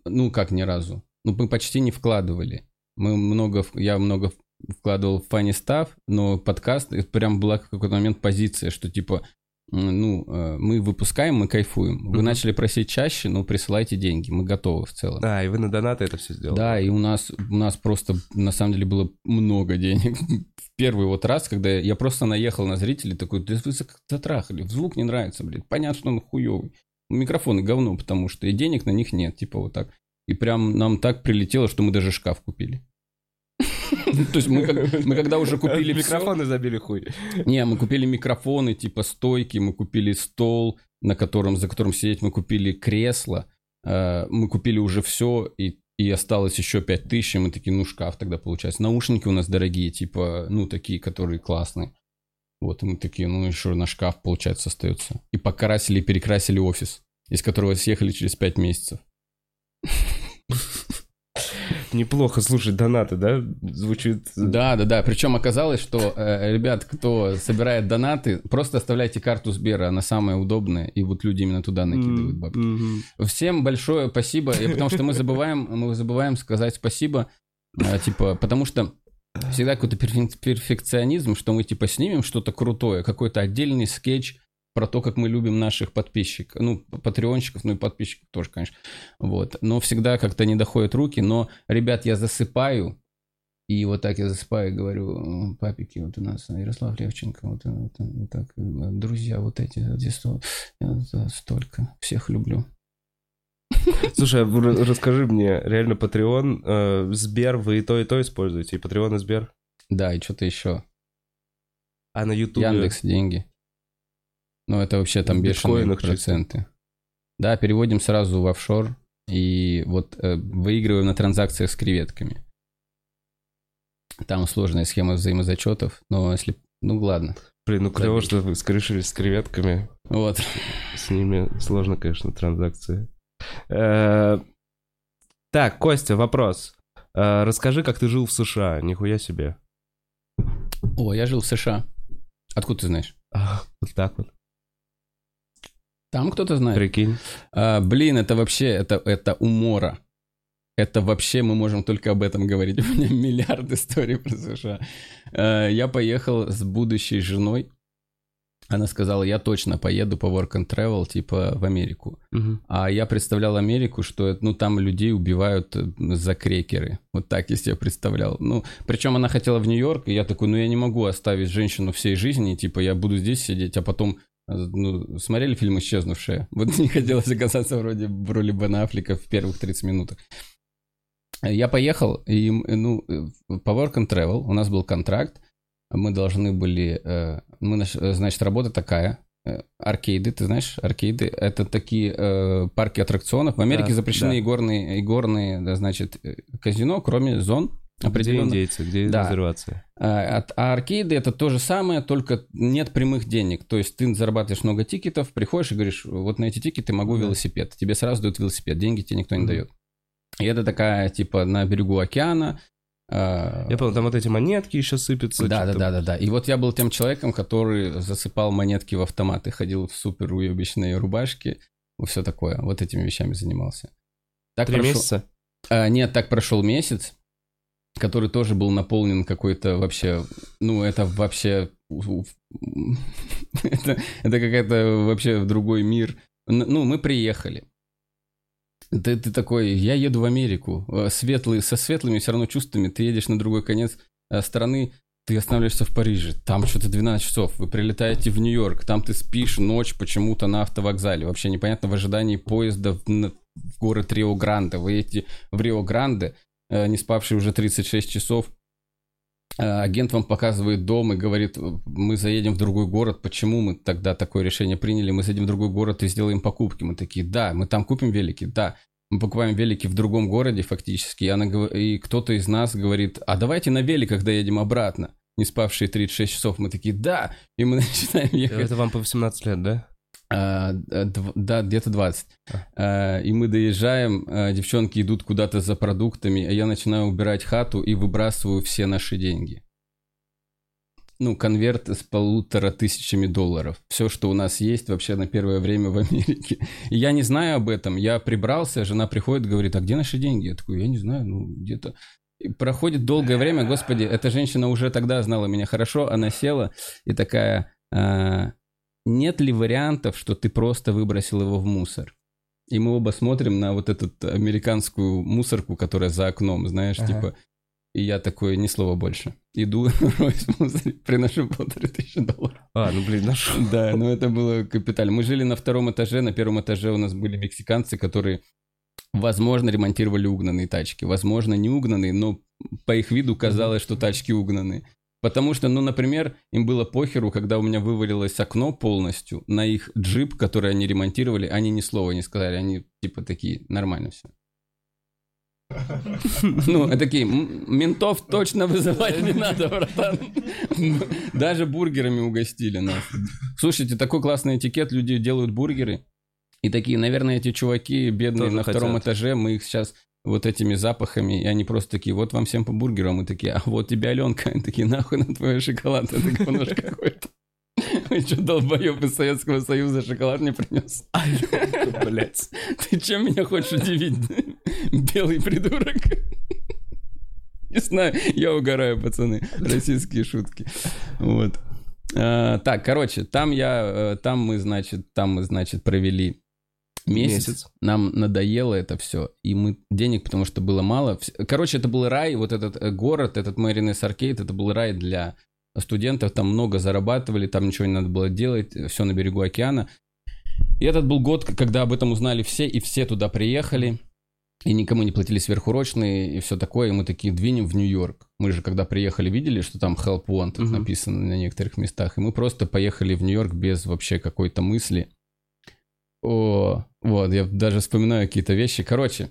Ну как ни разу? Ну, мы почти не вкладывали. Я много вкладывал в Funny Stuff, но подкаст, прям была в какой-то момент позиция, что типа, ну, мы выпускаем, мы кайфуем. Вы начали просить чаще, ну, присылайте деньги, мы готовы в целом. Да, и вы на донаты это все сделали. Да, и у нас просто, на самом деле, было много денег. В первый вот раз, когда я просто наехал на зрителей, такой, да вы затрахали, звук не нравится, блядь, понятно, что он хуёвый. Микрофоны говно, потому что и денег на них нет, типа вот так. И прям нам так прилетело, что мы даже шкаф купили. То есть мы когда уже купили... Микрофоны забили хуй. Не, мы купили микрофоны, типа стойки, мы купили стол, за которым сидеть, мы купили кресло, мы купили уже все, и осталось еще 5000, и мы такие, ну, шкаф тогда получается. Наушники у нас дорогие, типа, ну, такие, которые классные. Вот, и мы такие, ну, еще на шкаф, получается, остается. И покрасили, и перекрасили офис, из которого съехали через 5 месяцев. Неплохо, слушай, донаты, да? Звучит... Да. Причем оказалось, что, ребят, кто собирает донаты, просто оставляйте карту Сбера, она самая удобная, и вот люди именно туда накидывают бабки. Всем большое спасибо, потому что мы забываем сказать спасибо, типа, потому что всегда какой-то перфекционизм, что мы, типа, снимем что-то крутое, какой-то отдельный скетч про то, как мы любим наших подписчиков, ну, патреонщиков, ну и подписчиков тоже, конечно, вот, но всегда как-то не доходят руки, но, ребят, я засыпаю, и вот так я засыпаю и говорю, папики, вот у нас Ярослав Левченко, вот так, друзья, вот эти, здесь столько, всех люблю. Слушай, расскажи мне, реально Patreon, Сбер, вы и то используете, и Patreon, и Сбер? Да, и что-то еще. А на Ютубе? Яндекс деньги. Ну, это вообще там бешеные проценты. Чисто. Да, переводим сразу в офшор и вот выигрываем на транзакциях с креветками. Там сложная схема взаимозачетов, но если... Ну, ладно. Блин, ну клево, что вы скрешились с креветками. Вот. С ними сложно, конечно, транзакции. Так, Костя, вопрос. Расскажи, как ты жил в США. Нихуя себе. О, я жил в США. Откуда ты знаешь? Вот так вот. Там кто-то знает. Прикинь. Блин, это вообще, это умора. Это вообще мы можем только об этом говорить. У меня миллиард историй про США. Я поехал с будущей женой. Она сказала, я точно поеду по work and travel, типа, в Америку. Угу. А я представлял Америку, что, ну, там людей убивают за крекеры. Вот так я себе представлял. Ну, причем она хотела в Нью-Йорк, и я такой, ну, я не могу оставить женщину всей жизни, типа, я буду здесь сидеть, а потом... Ну, смотрели фильм «Исчезнувшая»? Вот не хотелось оказаться вроде в роли Бен Аффлека в первых 30 минутах. Я поехал, и, ну, по work and travel у нас был контракт. Мы должны были... Мы, значит, работа такая. Аркейды, ты знаешь? Аркейды — это такие парки аттракционов. В Америке, да, запрещены, да, игорные, да, значит, казино, кроме зон. Где индейцы, где, да, резервация. А аркейды — это то же самое, только нет прямых денег. То есть ты зарабатываешь много тикетов, приходишь и говоришь, вот на эти тикеты могу велосипед. Тебе сразу дают велосипед, деньги тебе никто не дает. И это такая, типа, на берегу океана. Я понял, там вот эти монетки еще сыпятся. Да. И вот я был тем человеком, который засыпал монетки в автоматы, ходил в супер уебищные рубашки, все такое. Вот этими вещами занимался. Так 3 месяца? Нет, так прошел месяц, который тоже был наполнен какой-то вообще... Ну, это вообще... это какая-то вообще другой мир. Ну, мы приехали. Ты такой, я еду в Америку. Со светлыми все равно чувствами. Ты едешь на другой конец страны, ты останавливаешься в Париже. Там что-то 12 часов. Вы прилетаете в Нью-Йорк. Там ты спишь ночь почему-то на автовокзале. Вообще непонятно, в ожидании поезда в город Рио-Гранде. Вы едете в Рио-Гранде, не спавший уже 36 часов. Агент вам показывает дом и говорит, мы заедем в другой город. Почему мы тогда такое решение приняли? Мы заедем в другой город и сделаем покупки. Мы такие, да, мы там купим велики, да. Мы покупаем велики в другом городе фактически. И кто-то из нас говорит, а давайте на великах доедем обратно. Не спавшие 36 часов. Мы такие, да. И мы начинаем ехать. Это вам по 18 лет, да? Да, где-то 20. И мы доезжаем, девчонки идут куда-то за продуктами, а я начинаю убирать хату и выбрасываю все наши деньги. Ну, конверт с $1500. Все, что у нас есть вообще на первое время в Америке. И я не знаю об этом. Я прибрался, жена приходит, говорит, а где наши деньги? Я такой, я не знаю, ну, где-то... И проходит долгое время, господи, эта женщина уже тогда знала меня хорошо, она села и такая... Нет ли вариантов, что ты просто выбросил его в мусор? И мы оба смотрим на вот эту американскую мусорку, которая за окном, знаешь, типа... И я такой, ни слова больше. Иду, роюсь в мусоре, приношу $1500. А, ну блин, нашел. Да, ну это было капитально. Мы жили на 2-м этаже, на 1-м этаже у нас были мексиканцы, которые Возможно, ремонтировали угнанные тачки, возможно, не угнанные, но по их виду казалось, что тачки угнанные. Потому что, ну, например, им было похеру, когда у меня вывалилось окно полностью на их джип, который они ремонтировали, они ни слова не сказали, они типа такие, нормально все. Ну, такие, ментов точно вызывать не надо, братан. Даже бургерами угостили нас. Слушайте, такой классный этикет, люди делают бургеры. И такие, наверное, эти чуваки бедные на втором этаже, мы их сейчас вот этими запахами, и они просто такие, вот вам всем по бургеру, а мы такие, а вот тебе, Аленка, они такие, нахуй на твой шоколад, это говнож какой-то. Вы что, долбоёб из Советского Союза шоколад не принёс? Аленка, блядь. Ты чем меня хочешь удивить, белый придурок? Не знаю, я угораю, пацаны, российские шутки. Вот. Так, короче, там мы, значит, провели... Месяц. Нам надоело это все. И мы денег, потому что было мало. Короче, это был рай, вот этот город, этот Marines Arcade, это был рай для студентов. Там много зарабатывали, там ничего не надо было делать. Все на берегу океана. И этот был год, когда об этом узнали все, и все туда приехали. И никому не платили сверхурочные, и все такое. И мы такие, двинем в Нью-Йорк. Мы же, когда приехали, видели, что там help wanted написано на некоторых местах. И мы просто поехали в Нью-Йорк без вообще какой-то мысли. Вот, я даже вспоминаю какие-то вещи. Короче,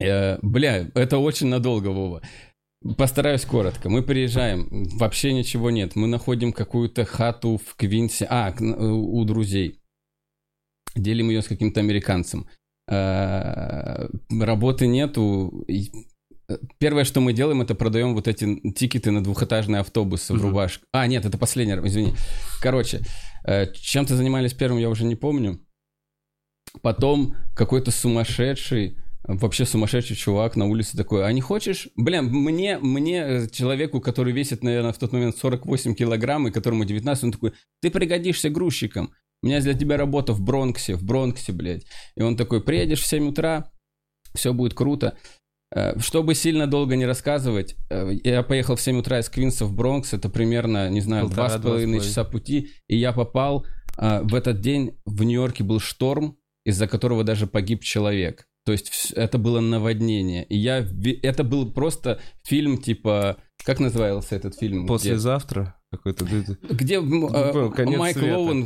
это очень надолго, Вова. Постараюсь коротко. Мы приезжаем, вообще ничего нет. Мы находим какую-то хату в Квинсе, у друзей. Делим ее с каким-то американцем. Работы нету. Первое, что мы делаем, это продаем вот эти тикеты на двухэтажные автобусы в рубашках. Нет, это последний, извини. Короче, чем-то занимались первым, я уже не помню. Потом какой-то сумасшедший, вообще сумасшедший чувак на улице такой, а не хочешь? Бля, мне человеку, который весит, наверное, в тот момент 48 килограмм, и которому 19, он такой, ты пригодишься грузчиком. У меня для тебя работа в Бронксе, блядь. И он такой, приедешь в 7 утра, все будет круто. Чтобы сильно долго не рассказывать, я поехал в 7 утра из Квинса в Бронкс, это примерно, не знаю, 2,5 часа пути, и я попал в этот день, в Нью-Йорке был шторм, из-за которого даже погиб человек. То есть это было наводнение. И это был просто фильм типа... Как назывался этот фильм? «Послезавтра» какой-то. Где Майкл Оуэн...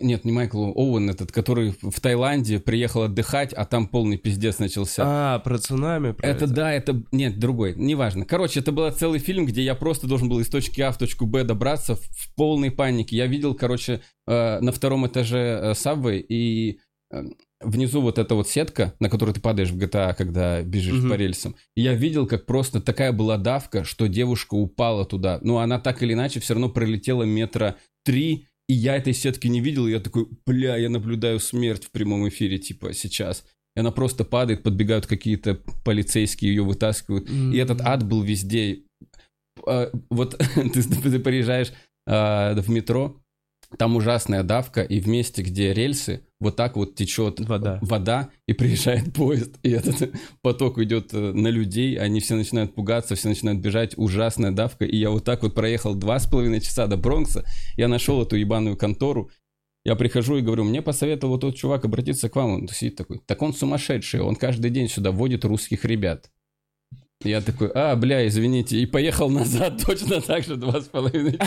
Нет, не Майкл Оуэн этот, который в Таиланде приехал отдыхать, а там полный пиздец начался. Про цунами? Это... Нет, другой, неважно. Короче, это был целый фильм, где я просто должен был из точки А в точку Б добраться в полной панике. Я видел, короче, на втором этаже Subway и... Внизу вот эта вот сетка, на которую ты падаешь в GTA, когда бежишь по рельсам. И я видел, как просто такая была давка, что девушка упала туда. Но она так или иначе все равно пролетела 3 метра, и я этой сетки не видел. И я такой, бля, я наблюдаю смерть в прямом эфире, типа, сейчас. И она просто падает, подбегают какие-то полицейские, ее вытаскивают. И этот ад был везде. Вот ты приезжаешь в метро, там ужасная давка, и в месте, где рельсы, вот так вот течет вода, и приезжает поезд, и этот поток идет на людей, они все начинают пугаться, все начинают бежать, ужасная давка, и я вот так вот проехал 2,5 часа до Бронкса, я нашел эту ебаную контору, я прихожу и говорю, мне посоветовал вот тот чувак обратиться к вам, он сидит такой, так он сумасшедший, он каждый день сюда водит русских ребят. Я такой, бля, извините, и поехал назад точно так же 2,5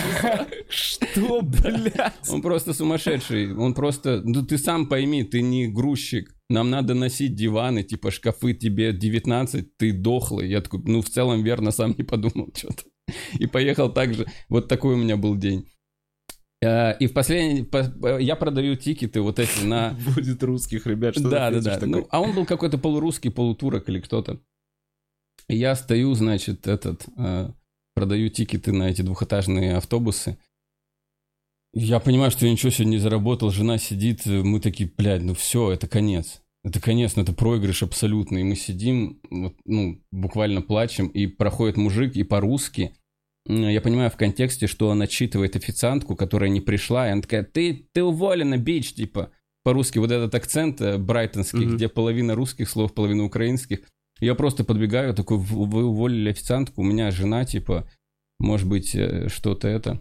часа. Что, блядь? Он просто сумасшедший, он просто, ну ты сам пойми, ты не грузчик, нам надо носить диваны, типа шкафы, тебе 19, ты дохлый. Я такой, ну в целом верно, сам не подумал что-то. И поехал так же, вот такой у меня был день. И в последний... Я продаю тикеты вот эти на... Будет русских ребят, что да. Ну, а он был какой-то полурусский, полутурок или кто-то. Я стою, значит, продаю тикеты на эти двухэтажные автобусы. Я понимаю, что я ничего сегодня не заработал, жена сидит, мы такие, блядь, ну все, это конец. Это конец, ну это проигрыш абсолютный. И мы сидим, вот, ну, буквально плачем, и проходит мужик, и по-русски. Я понимаю в контексте, что он отчитывает официантку, которая не пришла, и она такая, ты уволена, бич, типа. По-русски вот этот акцент брайтонский, где половина русских слов, половина украинских. Я просто подбегаю, такой, вы уволили официантку, у меня жена, типа, может быть, что-то это.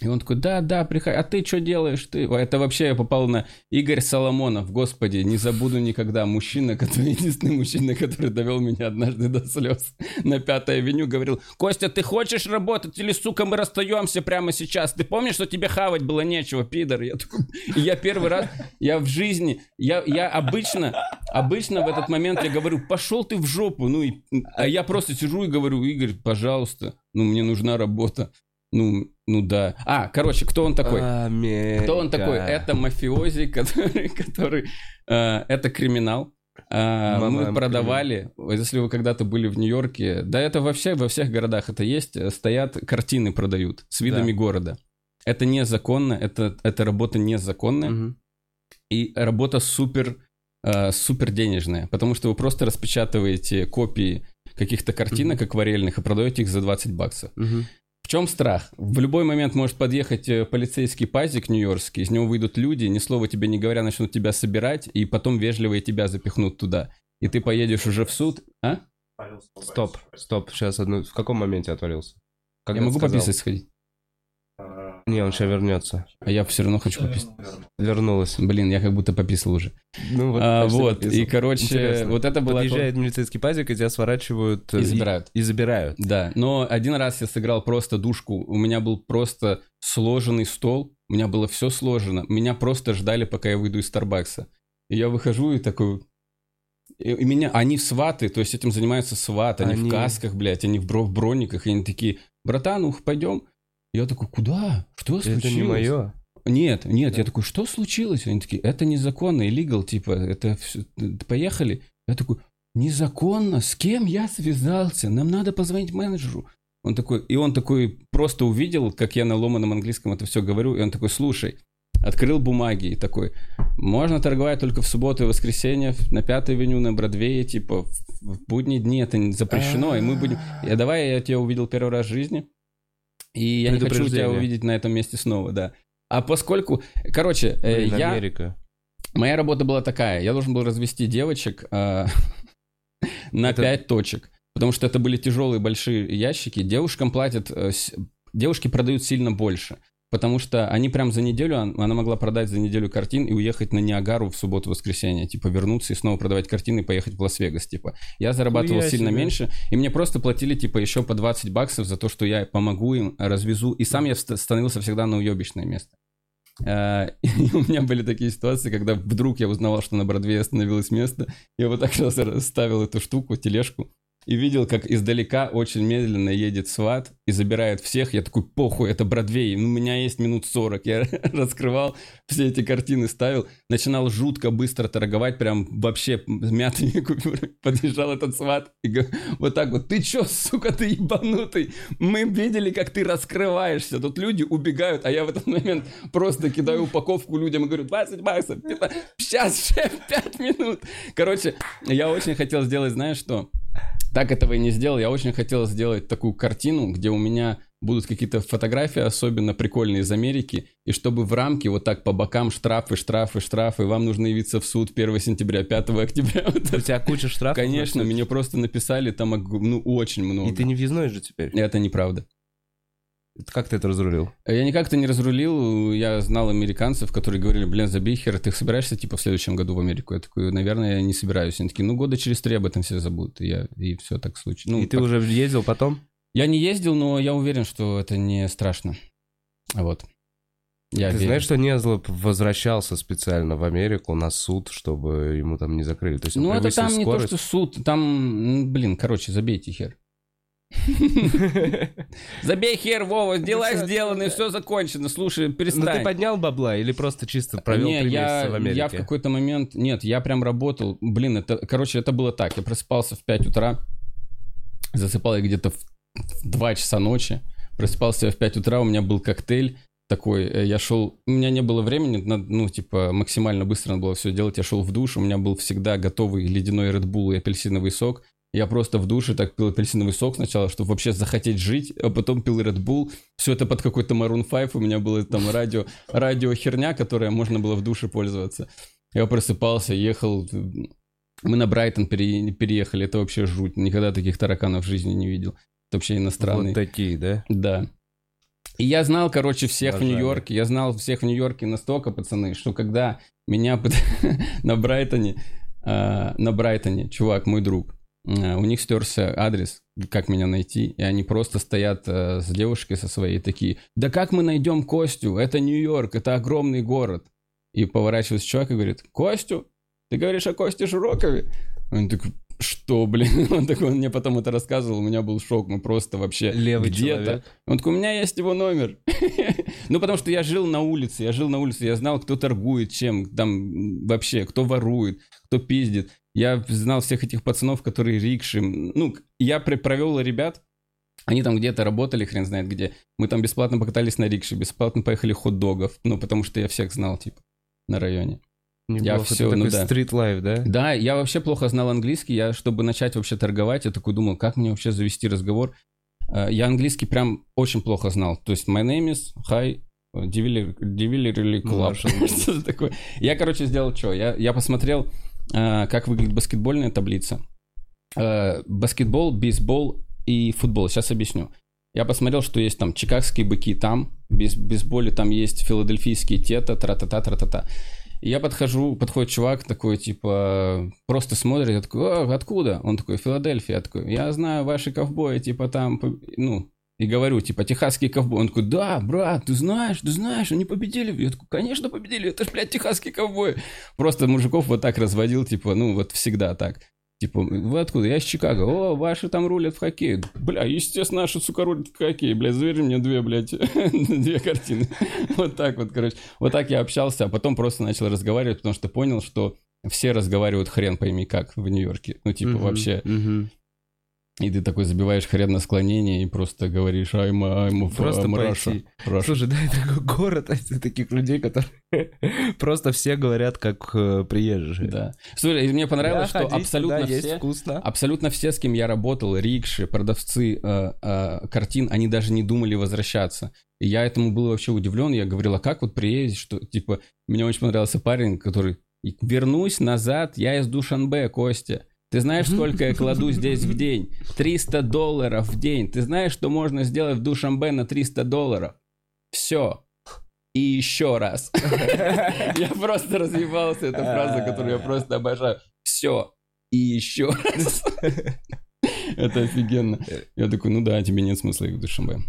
И он такой, да, приходи, а ты что делаешь? Ты? Это вообще я попал на Игорь Соломонов, господи, не забуду никогда. Мужчина, который, единственный мужчина, который довел меня однажды до слез на Пятой авеню, говорил, Костя, ты хочешь работать или, сука, мы расстаемся прямо сейчас? Ты помнишь, что тебе хавать было нечего, пидор? Я такой, я первый раз, я в жизни, я обычно в этот момент я говорю, пошел ты в жопу, ну, и, а я просто сижу и говорю, Игорь, пожалуйста, ну, мне нужна работа. Ну да. Короче, кто он такой? Америка. Кто он такой? Это мафиози, который это криминал. Мы продавали, если вы когда-то были в Нью-Йорке, да это вообще во всех городах это есть, стоят картины продают с видами города. Это незаконно, это работа незаконная. Угу. И работа супер денежная, потому что вы просто распечатываете копии каких-то картинок акварельных и продаете их за $20. Угу. В чем страх? В любой момент может подъехать полицейский пазик нью-йоркский, из него выйдут люди, ни слова тебе не говоря, начнут тебя собирать, и потом вежливо тебя запихнут туда. И ты поедешь уже в суд, а? Стоп, сейчас одну... В каком моменте отвалился? Когда я могу пописать сходить? Не, он сейчас вернется. А я все равно хочу пописать. Вернулась. Блин, я как будто пописал уже. Ну вот. И короче, интересно. Вот это было. Подъезжает милицейский пазик, и тебя сворачивают. И забирают. И забирают. Да, но один раз я сыграл просто душку. У меня был просто сложенный стол. У меня было все сложено. Меня просто ждали, пока я выйду из Старбакса. И я выхожу и такой... И меня... Они сваты, то есть этим занимаются сваты. Они в касках, блядь, они в брониках. И они такие, братан, пойдем. Я такой, куда? Что случилось? Это не мое. Нет, да. Я такой, что случилось? Они такие, это незаконно, illegal, типа, это все, поехали. Я такой, незаконно? С кем я связался? Нам надо позвонить менеджеру. Он такой просто увидел, как я на ломаном английском это все говорю, и он такой, слушай, открыл бумаги и такой, можно торговать только в субботу и воскресенье, на Пятой авеню, на Бродвее, типа, в будние дни это запрещено, и мы будем... Давай, я тебя увидел первый раз в жизни. И я не хочу тебя увидеть на этом месте снова, да. А поскольку... Короче, Америка. Моя работа была такая. Я должен был развести девочек на 5 точек. Потому что это были тяжелые большие ящики. Девушкам платят... Девушки продают сильно больше. Потому что они прям за неделю... Она могла продать за неделю картин и уехать на Ниагару в субботу-воскресенье. Типа вернуться и снова продавать картины и поехать в Лас-Вегас. Типа я зарабатывал сильно меньше. И мне просто платили типа еще по $20 за то, что я помогу им, развезу. И сам я становился всегда на уебищное место. И у меня были такие ситуации, когда вдруг я узнавал, что на Бродвее остановилось место. Я вот так раз ставил эту штуку, тележку. И видел, как издалека очень медленно едет сват и забирает всех. Я такой, похуй, это Бродвей. У меня есть минут 40. Я раскрывал, все эти картины ставил. Начинал жутко быстро торговать. Прям вообще мятыми купюрами. Подъезжал этот сват. И говорит, вот так вот. Ты чё, сука, ты ебанутый? Мы видели, как ты раскрываешься. Тут люди убегают. А я в этот момент просто кидаю упаковку людям и говорю, $20. Сейчас, шеф, 5 минут. Короче, я очень хотел сделать, знаешь что? Так этого и не сделал. Я очень хотел сделать такую картину, где у меня будут какие-то фотографии, особенно прикольные из Америки, и чтобы в рамке вот так по бокам штрафы, вам нужно явиться в суд 1 сентября, 5 октября. У тебя куча штрафов? Конечно, мне просто написали там, ну, очень много. И ты не въездной же теперь? Это неправда. Как ты это разрулил? Я никак-то не разрулил. Я знал американцев, которые говорили, блин, забей хер, ты собираешься, типа, в следующем году в Америку? Я такой, наверное, я не собираюсь. Они такие, ну, года через 3 об этом все забудут. И все так случилось. Ну, и ты уже ездил потом? Я не ездил, но я уверен, что это не страшно. Вот. Ты знаешь, что Незлоб возвращался специально в Америку на суд, чтобы ему там не закрыли? То есть он превысил скорость? Ну, это там не то, что суд. Там, блин, короче, забейте хер. Забей хер, Вова, дела сделаны, все закончено. Слушай, перестань. Но ты поднял бабла или просто чисто провел 3 месяца в Америке? Я в какой-то момент... Нет, я прям работал. Блин, это... Короче, это было так. Я просыпался в 5 утра. Засыпал я где-то в 2 часа ночи. Просыпался я в 5 утра, у меня был коктейль такой. Я шел... У меня не было времени, ну, типа, максимально быстро надо было все делать. Я шел в душ, у меня был всегда готовый ледяной редбул и апельсиновый сок. Я просто в душе так пил апельсиновый сок сначала, чтобы вообще захотеть жить, а потом пил Red Bull. Все это под какой-то Maroon 5, у меня было там радио херня, которой можно было в душе пользоваться. Я просыпался, ехал, мы на Брайтон переехали, это вообще жуть, никогда таких тараканов в жизни не видел, это вообще иностранные. Вот такие, да? Да. И я знал, короче, всех в Нью-Йорке. Я знал всех в Нью-Йорке настолько, пацаны, что когда меня на Брайтоне, чувак, мой друг, у них стерся адрес, как меня найти, и они просто стоят с девушкой со своей такие: да как мы найдем Костю? Это Нью-Йорк, это огромный город. И поворачивается чувак и говорит: Костю? Ты говоришь о Косте Широкове? Он такой: что, блин? Он такой, он мне потом это рассказывал, у меня был шок, мы просто вообще левый где-то. Человек. Он такой: у меня есть его номер. Ну, потому что я жил на улице, я знал, кто торгует чем, там вообще, кто ворует, кто пиздит. Я знал всех этих пацанов, которые рикши. Ну, я провел ребят, они там где-то работали, хрен знает где. Мы там бесплатно покатались на рикше, бесплатно поехали хот-догов, ну, потому что я всех знал, типа, на районе. Я все, ну да. Стрит-лайф, да? Да, я вообще плохо знал английский. Я, чтобы начать вообще торговать, я такой думал, как мне вообще завести разговор. Я английский прям очень плохо знал. То есть, my name is hi, dealer club. Такое. Я, короче, сделал что? Я посмотрел, как выглядит баскетбольная таблица. Баскетбол, бейсбол и футбол. Сейчас объясню. Я посмотрел, что есть там чикагские быки, там, бейсболе там есть филадельфийские тета, тра-та-та, тра-та-та. И я подходит чувак такой, типа, просто смотрит, я такой: откуда? Он такой: Филадельфия. Я такой: я знаю, ваши ковбои, типа, там, ну, и говорю, типа, техасские ковбои. Он такой: да, брат, ты знаешь, они победили. Я такой: конечно, победили, это ж, блядь, техасские ковбои. Просто мужиков вот так разводил, типа, ну, вот всегда так. Типа: вы откуда? Я из Чикаго. О, ваши там рулят в хоккей. Бля, естественно, наши, сука, рулят в хоккей. Бля, завери мне две картины. Вот так вот, короче. Вот так я общался, а потом просто начал разговаривать, потому что понял, что все разговаривают хрен пойми как в Нью-Йорке. Ну, типа, вообще. И ты такой забиваешь хрен на склонение и просто говоришь: I'm Russia. Слушай, да, это такой город, таких людей, которые просто все говорят как приезжие. Да. Слушай, мне понравилось, что абсолютно все, с кем я работал, рикши, продавцы картин, они даже не думали возвращаться. И я этому был вообще удивлен. Я говорил: а как вот приедешь? Что, типа, мне очень понравился парень, который: вернусь назад, я из Душанбе, Костя. Ты знаешь, сколько я кладу здесь в день? $300 в день. Ты знаешь, что можно сделать в Душанбе на $300? Все. И еще раз. Я просто разъебался. Это фраза, которую я просто обожаю. Все. И еще раз. Это офигенно. Я такой: ну да, тебе нет смысла их в Душанбе.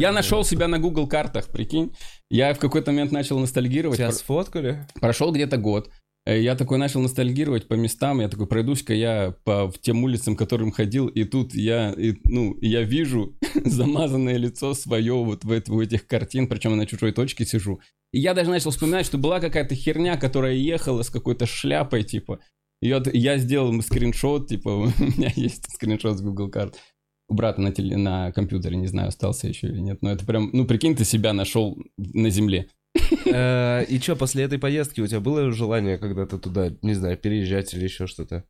Я нашел себя на Google картах, прикинь. Я в какой-то момент начал ностальгировать. Тебя сфоткали? Прошел где-то год. Я такой начал ностальгировать по местам, я такой: пройдусь-ка я по тем улицам, которым ходил, и тут я вижу замазанное лицо свое вот в этих картин, причем я на чужой точке сижу. И я даже начал вспоминать, что была какая-то херня, которая ехала с какой-то шляпой, типа. Я сделал скриншот, типа, у меня есть скриншот с Google карт. У брата на компьютере, не знаю, остался еще или нет, но это прям, ну, прикинь, ты себя нашел на земле. И что, после этой поездки у тебя было желание когда-то туда, не знаю, переезжать или еще что-то?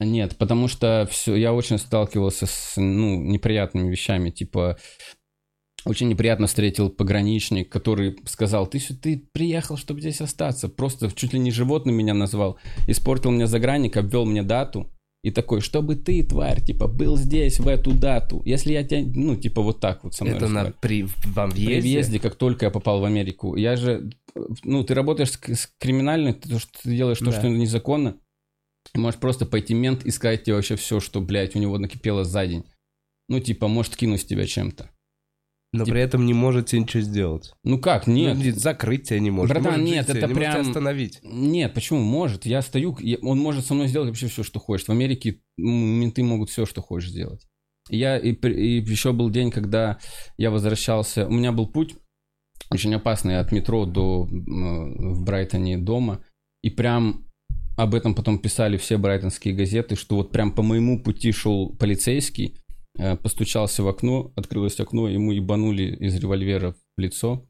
Нет, потому что я очень сталкивался с неприятными вещами, типа очень неприятно встретил пограничник, который сказал: ты приехал, чтобы здесь остаться, просто чуть ли не животным меня назвал, испортил мне загранник, обвел мне дату и такой: чтобы ты, тварь, типа, был здесь в эту дату, если я тебя, ну, типа, вот так вот со мной. Это при въезде, как только я попал в Америку. Я же, ты работаешь с криминальной, ты делаешь то, что незаконно, можешь просто пойти мент и сказать тебе вообще все, что, блядь, у него накипело за день. Ну, типа, может кинуть тебя чем-то. Но при этом не можете ничего сделать. Ну как, нет. Ну, закрыть тебя не может. Братан, нет, это прям... остановить. Нет, почему? Может. Я стою, он может со мной сделать вообще все, что хочет. В Америке менты могут все, что хочешь сделать. И еще был день, когда я возвращался. У меня был путь очень опасный от метро до в Брайтоне дома. И прям об этом потом писали все брайтонские газеты, что вот прям по моему пути шел полицейский, постучался в окно, открылось окно, ему ебанули из револьвера в лицо.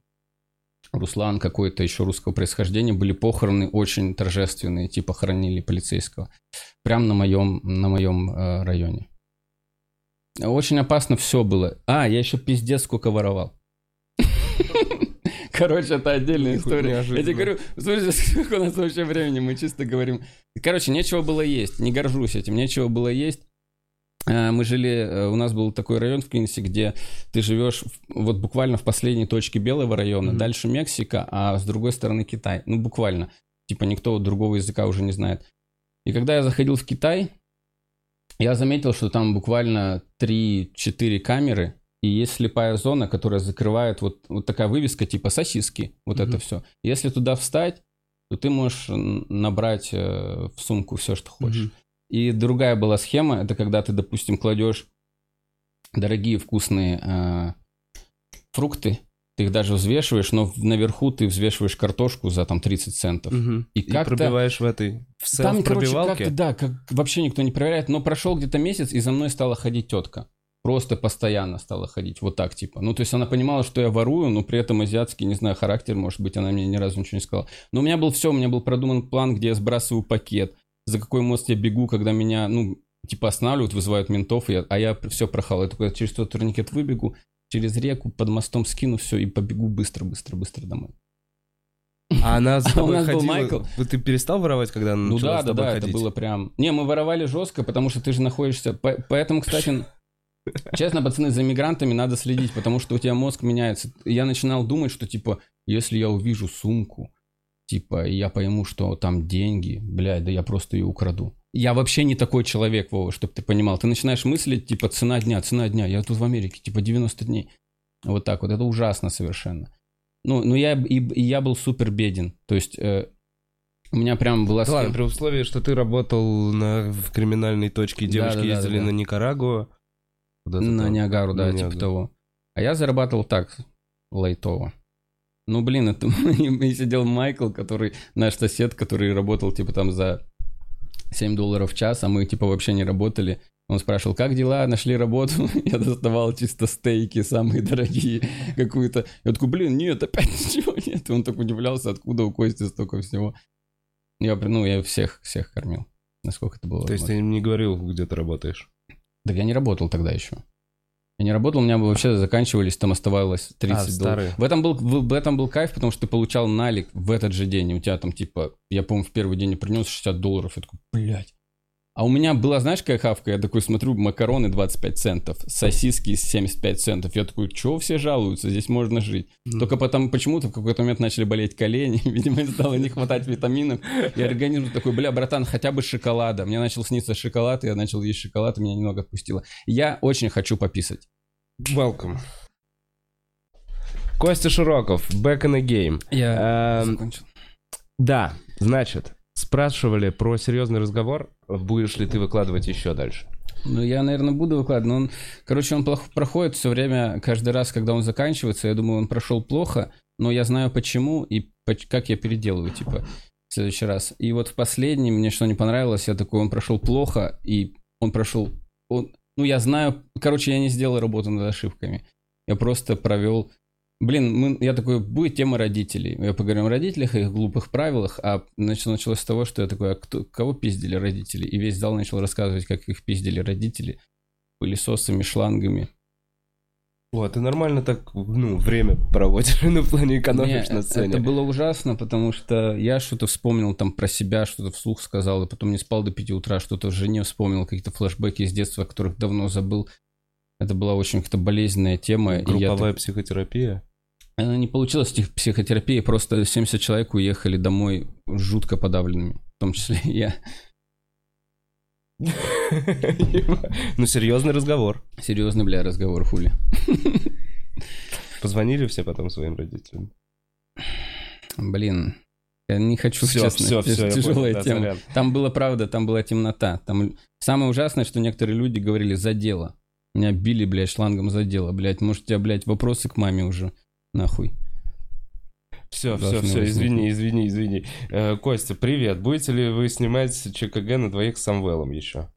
Руслан какой-то еще русского происхождения, были похороны очень торжественные, типа хоронили полицейского. Прямо на моем районе. Очень опасно все было. Я еще пиздец сколько воровал. Короче, это отдельная история. Я тебе говорю, слушай, сколько у нас вообще времени, мы чисто говорим. Короче, нечего было есть, не горжусь этим, нечего было есть. Мы жили, у нас был такой район в Квинсе, где ты живешь вот буквально в последней точке белого района, дальше Мексика, а с другой стороны Китай. Ну, буквально. Типа никто другого языка уже не знает. И когда я заходил в Китай, я заметил, что там буквально 3-4 камеры, и есть слепая зона, которая закрывает вот такая вывеска типа сосиски, вот это все. Если туда встать, то ты можешь набрать в сумку все, что хочешь. И другая была схема, это когда ты, допустим, кладешь дорогие вкусные фрукты, ты их даже взвешиваешь, но наверху ты взвешиваешь картошку за там 30 центов. И как-то... пробиваешь в этой, в там, короче, как-то, да, вообще никто не проверяет, но прошел где-то месяц, и за мной стала ходить тетка. Просто постоянно стала ходить, вот так типа. Ну, то есть она понимала, что я ворую, но при этом азиатский, не знаю, характер, может быть, она мне ни разу ничего не сказала. Но у меня был все, у меня был продуман план, где я сбрасываю пакет, за какой мост я бегу, когда меня, ну, типа останавливают, вызывают ментов, а я все прохал. Я такой, через тот турникет выбегу, через реку, под мостом скину все и побегу быстро-быстро-быстро домой. А она за тобой ходила? Ты перестал воровать, когда она начала с тобой ходить? Да, это было прям... Не, мы воровали жестко, потому что ты же находишься... Поэтому, кстати, честно, пацаны, за мигрантами надо следить, потому что у тебя мозг меняется. Я начинал думать, что, типа, если я увижу сумку, типа, я пойму, что там деньги, блядь, да я просто ее украду. Я вообще не такой человек, Вова, чтобы ты понимал. Ты начинаешь мыслить, типа, цена дня, я тут в Америке, типа, 90 дней. Вот так вот, это ужасно совершенно. Ну я был супер беден, то есть... У меня прям была... Да ладно, при условии, что ты работал в криминальной точке, девушки ездили на Никарагуа. На Ниагару, да, типа того. А я зарабатывал так, лайтово. Ну, блин, это и сидел Майкл, который, наш сосед, который работал, типа, там за $7 в час, а мы, типа, вообще не работали. Он спрашивал, как дела, нашли работу? Я доставал чисто стейки, самые дорогие, какую-то. Я такой, блин, нет, опять ничего нет. И он так удивлялся, откуда у Кости столько всего. Я всех кормил, насколько это было. То есть ты им не говорил, где ты работаешь? Так я не работал тогда еще. Я не работал, у меня вообще заканчивались, там оставалось $30. В этом был кайф, потому что ты получал налик в этот же день. И у тебя там, типа, я помню, в первый день я принес $60. Я такой, блядь. А у меня была, знаешь, какая хавка? Я такой смотрю, макароны 25 центов, сосиски 75 центов. Я такой, чего все жалуются? Здесь можно жить. Только потом почему-то в какой-то момент начали болеть колени. Видимо, стало не хватать витаминов. И организм такой, бля, братан, хотя бы шоколада. Мне начал сниться шоколад, я начал есть шоколад, и меня немного отпустило. Я очень хочу пописать. Welcome. Костя Широков, back in the game. Я закончил. Да, значит... Спрашивали про серьезный разговор, будешь ли ты выкладывать еще дальше? Ну, я, наверное, буду выкладывать, но он проходит все время, каждый раз, когда он заканчивается, я думаю, он прошел плохо, но я знаю почему и как я переделываю, типа, в следующий раз. И вот в последний мне что не понравилось, я такой, он прошел плохо, и он прошел... я знаю... Короче, я не сделал работу над ошибками, я просто провел... Блин, я такой, будет тема родителей. Я поговорю о родителях, о их глупых правилах, а началось с того, что я такой, кого пиздили родители? И весь зал начал рассказывать, как их пиздили родители пылесосами, шлангами. О, ты нормально так, время проводишь, в плане экономишь на сцене. Это было ужасно, потому что я что-то вспомнил там про себя, что-то вслух сказал, и потом не спал до 5 утра, что-то в жене вспомнил, какие-то флешбеки из детства, о которых давно забыл. Это была очень как-то болезненная тема. Групповая психотерапия? Она не получилась психотерапия, просто 70 человек уехали домой жутко подавленными, в том числе и я. Серьезный разговор. Серьезный, бля, разговор, хули. Позвонили все потом своим родителям? Блин, я не хочу, честно, тяжелая тема. Там была правда, там была темнота. Самое ужасное, что некоторые люди говорили «за дело». Меня били, блядь, шлангом за дело, блядь. Может, у тебя, блядь, вопросы к маме уже, нахуй. Все, извини. Костя, привет. Будете ли вы снимать ЧКГ на двоих с Самвелом еще?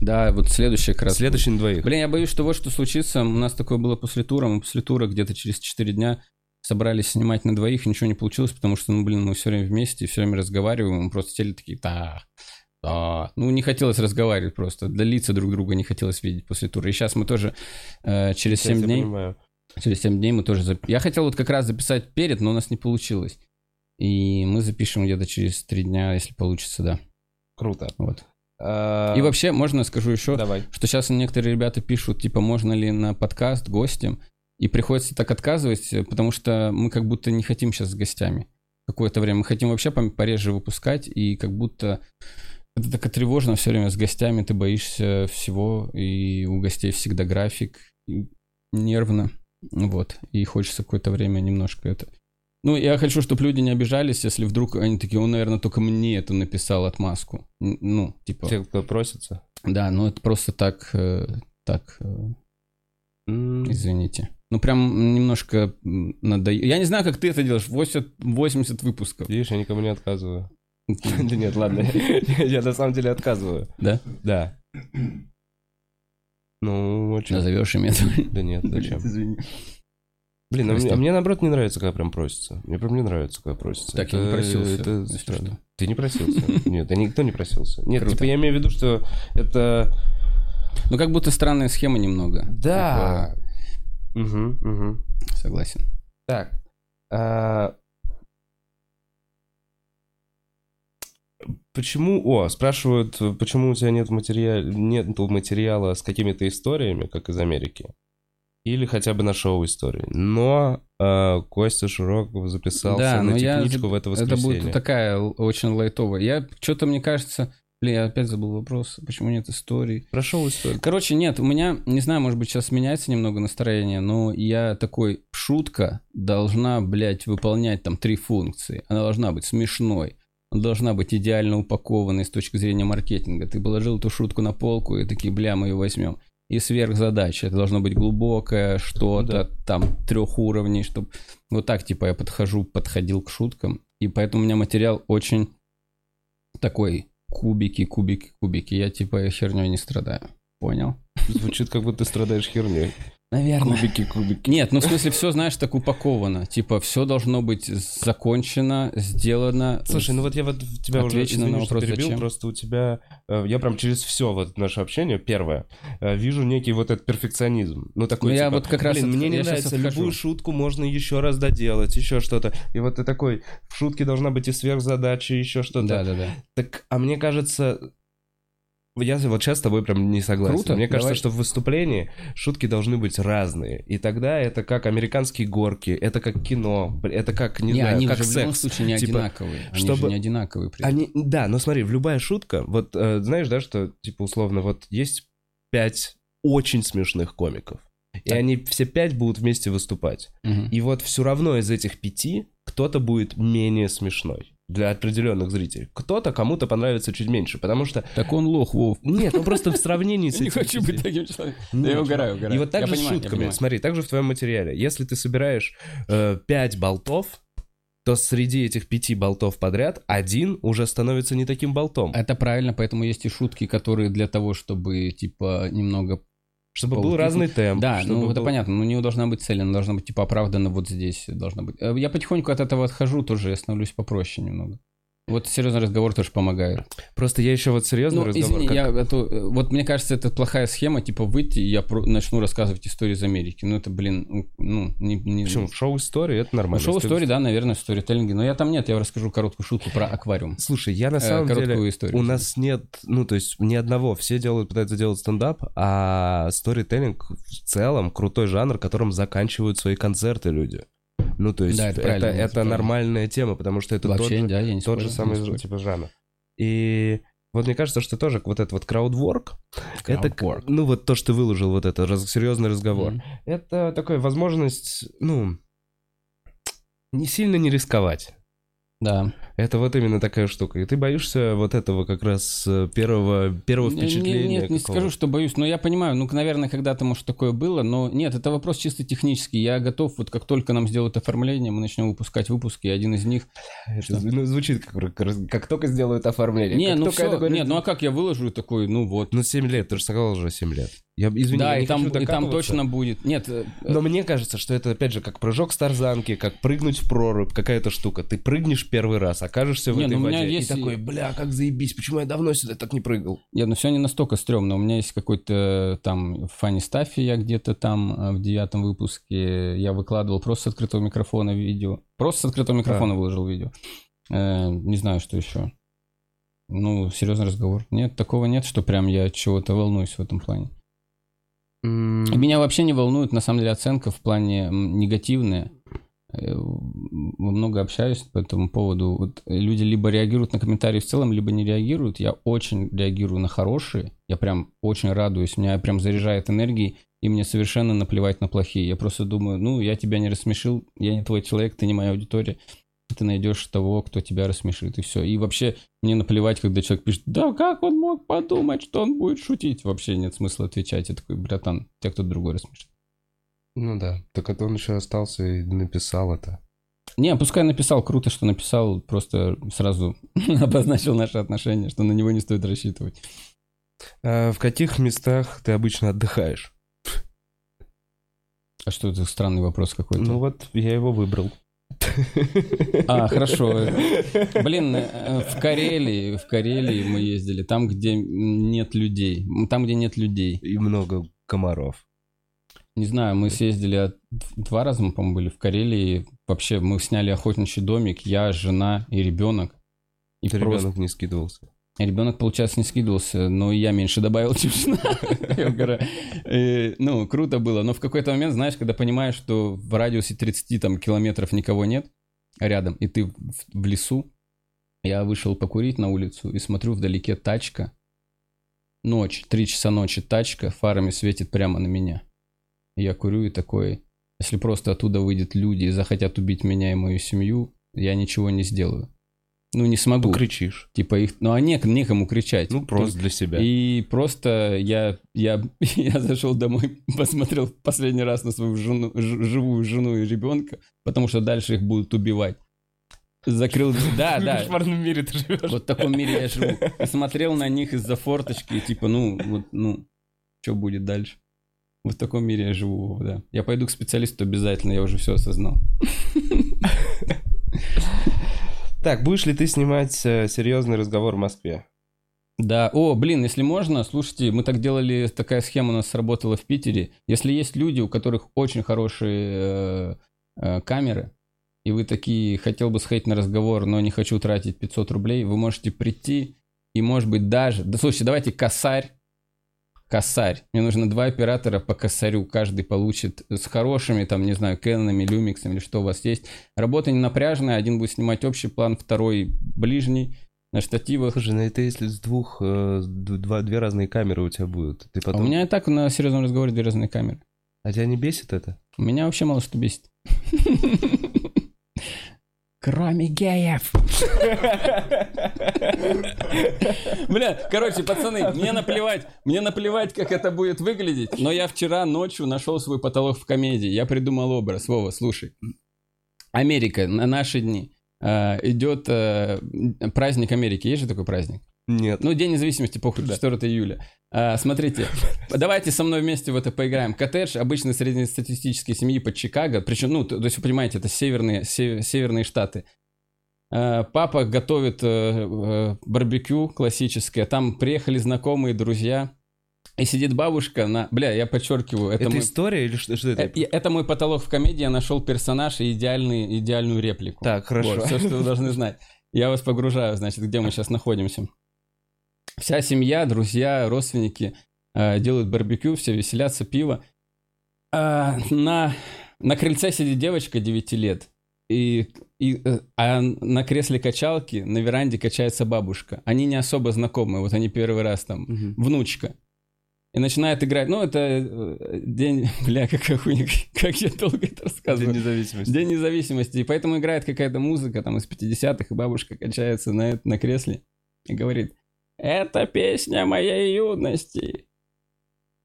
Да, вот следующий как раз. Следующий на двоих. Блин, я боюсь, что вот что случится. У нас такое было после тура. Мы после тура где-то через 4 дня собрались снимать на двоих, ничего не получилось, потому что, мы все время вместе, все время разговариваем, мы просто сели такие... не хотелось разговаривать просто. Да, лица друг друга не хотелось видеть после тура. И сейчас мы тоже через 7 дней мы тоже... Я хотел вот как раз записать перед, но у нас не получилось. И мы запишем где-то через 3 дня, если получится, да. Круто. Вот. И вообще, можно скажу еще, давай, что сейчас некоторые ребята пишут, типа, можно ли на подкаст гостем, и приходится так отказывать, потому что мы как будто не хотим сейчас с гостями какое-то время, мы хотим вообще пореже выпускать, и как будто это так тревожно все время с гостями, ты боишься всего, и у гостей всегда график, нервно, вот, и хочется какое-то время немножко это... Ну, я хочу, чтобы люди не обижались, если вдруг они такие, он, наверное, только мне это написал отмазку. Ну, типа... Все просится? Да, ну это просто так, извините. Ну, прям немножко надоело. Я не знаю, как ты это делаешь, 80 выпусков. Видишь, я никому не отказываю. Да нет, ладно, я на самом деле отказываю. Да? Да. Ну, очень... Назовешь имя? Да нет, зачем? Извини. Блин, а мне наоборот не нравится, когда прям просится. Мне прям не нравится, когда просится. Так, я не просился. Это странно. Ты не просился. Нет, никто не просился. Нет, типа я имею в виду, что это... Ну, как будто странная схема немного. Да. Угу. Согласен. Так. Почему... спрашивают, почему у тебя нету материала с какими-то историями, как из Америки? Или хотя бы на шоу истории. Но Костя Широков записался на техничку в это воскресенье. Это будет такая очень лайтовая. Что-то мне кажется... Блин, я опять забыл вопрос. Почему нет истории? Про шоу истории. Короче, нет, у меня, не знаю, может быть, сейчас меняется немного настроение, но я такой... Шутка должна, блядь, выполнять там 3 функции. Она должна быть смешной. Она должна быть идеально упакованной с точки зрения маркетинга. Ты положил эту шутку на полку и такие, бля, мы ее возьмем. И сверхзадача. Это должно быть глубокое что-то, там, 3 уровней, чтобы... Вот так, типа, я подходил к шуткам. И поэтому у меня материал очень такой кубики. Я, типа, хернёй не страдаю. Понял? Звучит, как будто ты страдаешь хернёй. Наверное. Кубики. Нет, ну, в смысле, все, знаешь, так упаковано. Типа, все должно быть закончено, сделано. Слушай, ну вот я вот тебя уже, извини, что перебил, зачем? Просто у тебя... Я прям через все вот наше общение, первое, вижу некий вот этот перфекционизм. Ну, такой, типа, я вот как раз мне не нравится, любую шутку можно еще раз доделать, еще что-то. И вот ты такой, в шутке должна быть и сверхзадача, и еще что-то. Да. Так, а мне кажется... Я вот сейчас с тобой прям не согласен. Круто, мне кажется, что в выступлении шутки должны быть разные. И тогда это как американские горки, это как кино, это как, не знаю, они как секс. Они в любом случае не одинаковые. Они же не одинаковые. Да, но смотри, любая шутка... Вот знаешь, да, что, типа, условно, вот есть 5 очень смешных комиков. И они все 5 будут вместе выступать. Угу. И вот все равно из этих 5 кто-то будет менее смешной для определенных зрителей. Кто-то кому-то понравится чуть меньше, потому что... Так он лох, Вов. Нет, он просто в сравнении с этим... Не хочу быть таким человеком. Я угораю. И вот так же с шутками. Смотри, так же в твоем материале. Если ты собираешь 5 болтов, то среди этих 5 болтов подряд один уже становится не таким болтом. Это правильно, поэтому есть и шутки, которые для того, чтобы, типа, немного... Чтобы был разный темп. Да, ну это понятно, но у нее должна быть цель, она должна быть типа оправдана вот здесь, должна быть. Я потихоньку от этого отхожу тоже, я становлюсь попроще немного. Вот серьезный разговор тоже помогает. Просто я еще вот серьезный разговор... Извини, вот мне кажется, это плохая схема, типа выйти, и я начну рассказывать истории из Америки. Ну это, блин, не... Почему? В шоу-истории это нормально. В шоу-истории, да, наверное, в сторителлинге. Но я там нет, я расскажу короткую шутку про аквариум. Слушай, я на самом деле... Историю. У нас нет, ну то есть ни одного. Все пытаются делать стендап, а сторителлинг в целом крутой жанр, которым заканчивают свои концерты люди. Ну, то есть, да, это нормальная тема, потому что это тот же самый типа жанр. И вот мне кажется, что тоже вот этот вот краудворк, это, ну, вот то, что ты выложил, вот это серьезный разговор, это такая возможность, ну, не сильно не рисковать. Да. Это вот именно такая штука. И ты боишься вот этого как раз первого впечатления? Нет, не скажу, что боюсь, но я понимаю, наверное, когда-то, может, такое было, но нет, это вопрос чисто технический. Я готов, вот как только нам сделают оформление, мы начнем выпускать выпуски, и один из них... Это, звучит как только сделают оформление. Не, а как я выложу такой, 7 лет, ты же сказал уже 7 лет. Я, извини, да, и там точно будет. Нет. Но мне кажется, что это, опять же, как прыжок с тарзанки, как прыгнуть в прорубь, какая-то штука. Ты прыгнешь первый раз, окажешься в этой воде и такой, бля, как заебись, почему я давно сюда так не прыгал? Нет, все не настолько стрёмно. У меня есть какой-то там в Funny Stuff, я где-то там в 9 выпуске, я выкладывал просто с открытого микрофона видео. Просто с открытого микрофона выложил видео. Не знаю, что еще. Ну, серьезный разговор. Нет, такого нет, что прям я чего-то волнуюсь в этом плане. Меня вообще не волнует, на самом деле, оценка в плане негативная. Много общаюсь по этому поводу. Вот люди либо реагируют на комментарии в целом, либо не реагируют. Я очень реагирую на хорошие. Я прям очень радуюсь. Меня прям заряжает энергией. И мне совершенно наплевать на плохие. Я просто думаю, ну, я тебя не рассмешил. Я не твой человек, ты не моя аудитория. Ты найдешь того, кто тебя рассмешит, и все. И вообще мне наплевать, когда человек пишет, да как он мог подумать, что он будет шутить? Вообще нет смысла отвечать. Я такой, братан, тебя кто-то другой рассмешит. Ну да. Так это он еще остался и написал это. Не, пускай написал, круто, что написал, просто сразу обозначил наши отношения, что на него не стоит рассчитывать. А в каких местах ты обычно отдыхаешь? А что это странный вопрос какой-то? Ну вот, я его выбрал. А, хорошо. Блин, в Карелии мы ездили, там, где нет людей. Там, где нет людей. И много комаров. Не знаю, мы съездили, два раза мы, по-моему, были в Карелии. Вообще, мы сняли охотничий домик, я, жена и ребенок. И ребенок не скидывался. Ребенок, получается, не скидывался, но я меньше добавил, чем жена. Ну, круто было. Но в какой-то момент, знаешь, когда понимаешь, что в радиусе 30 там, километров никого нет рядом, и ты в лесу, я вышел покурить на улицу и смотрю, вдалеке тачка. Ночь, 3 часа ночи тачка, фарами светит прямо на меня. Я курю и такой, если просто оттуда выйдут люди и захотят убить меня и мою семью, я ничего не сделаю. Ну, не смогу. Покричишь. Типа их... Ну, а некому кричать. Ну, просто для себя. И просто я зашел домой, посмотрел в последний раз на свою жену, живую жену и ребенка, потому что дальше их будут убивать. Закрыл... Да, да. В кошмарном мире ты живешь. Вот в таком мире я живу. Смотрел на них из-за форточки, типа, ну, вот, ну, что будет дальше? Вот в таком мире я живу, да. Я пойду к специалисту обязательно, я уже все осознал. Так, будешь ли ты снимать серьезный разговор в Москве? Да. О, блин, если можно, слушайте, мы так делали, такая схема у нас сработала в Питере. Если есть люди, у которых очень хорошие камеры, и вы такие, хотел бы сходить на разговор, но не хочу тратить 500 рублей, вы можете прийти и, может быть, даже... Да, слушайте, давайте косарь. Мне нужно 2 оператора по косарю. Каждый получит с хорошими, там, не знаю, Кэнонами, Люмиксами или что у вас есть. Работа не напряжная. Один будет снимать общий план, второй ближний на штативах. Слушай, ну это если с двух, две разные камеры у тебя будут. Ты потом... А у меня и так на серьезном разговоре 2 разные камеры. А тебя не бесит это? Меня вообще мало что бесит. Кроме геев. Бля, короче, пацаны, мне наплевать, как это будет выглядеть, но я вчера ночью нашел свой потолок в комедии. Я придумал образ. Вова, слушай. Америка на наши дни. Идет праздник Америки. Есть же такой праздник? Нет. Ну, День независимости, похуй, 4 июля. Смотрите, давайте со мной вместе в это поиграем. Коттедж обычной среднестатистической семьи под Чикаго, причем, ну, то есть вы понимаете, это северные штаты. Папа готовит барбекю классическое, там приехали знакомые, друзья, и сидит бабушка на... Бля, я подчеркиваю. Это история или что это? Это мой потолок в комедии, я нашел персонаж и идеальную реплику. Так, хорошо. Вот, все, что вы должны знать. Я вас погружаю, значит, где мы сейчас находимся. Вся семья, друзья, родственники делают барбекю, все веселятся, пиво. На крыльце сидит девочка 9 лет, а на кресле качалки на веранде качается бабушка. Они не особо знакомы, вот они первый раз там, внучка. И начинает играть, ну это день, бля, какая хуйня, как я долго это рассказываю. День независимости. И поэтому играет какая-то музыка там из 50-х, и бабушка качается на кресле и говорит, это песня моей юности.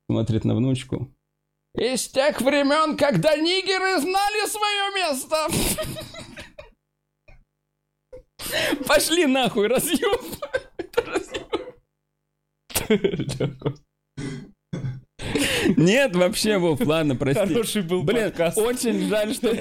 Смотрит на внучку. Из тех времен, когда нигеры знали свое место. Пошли нахуй, разъеб. Нет, вообще, Вов, ладно, прости. Хороший был подкаст. Блин, очень жаль, что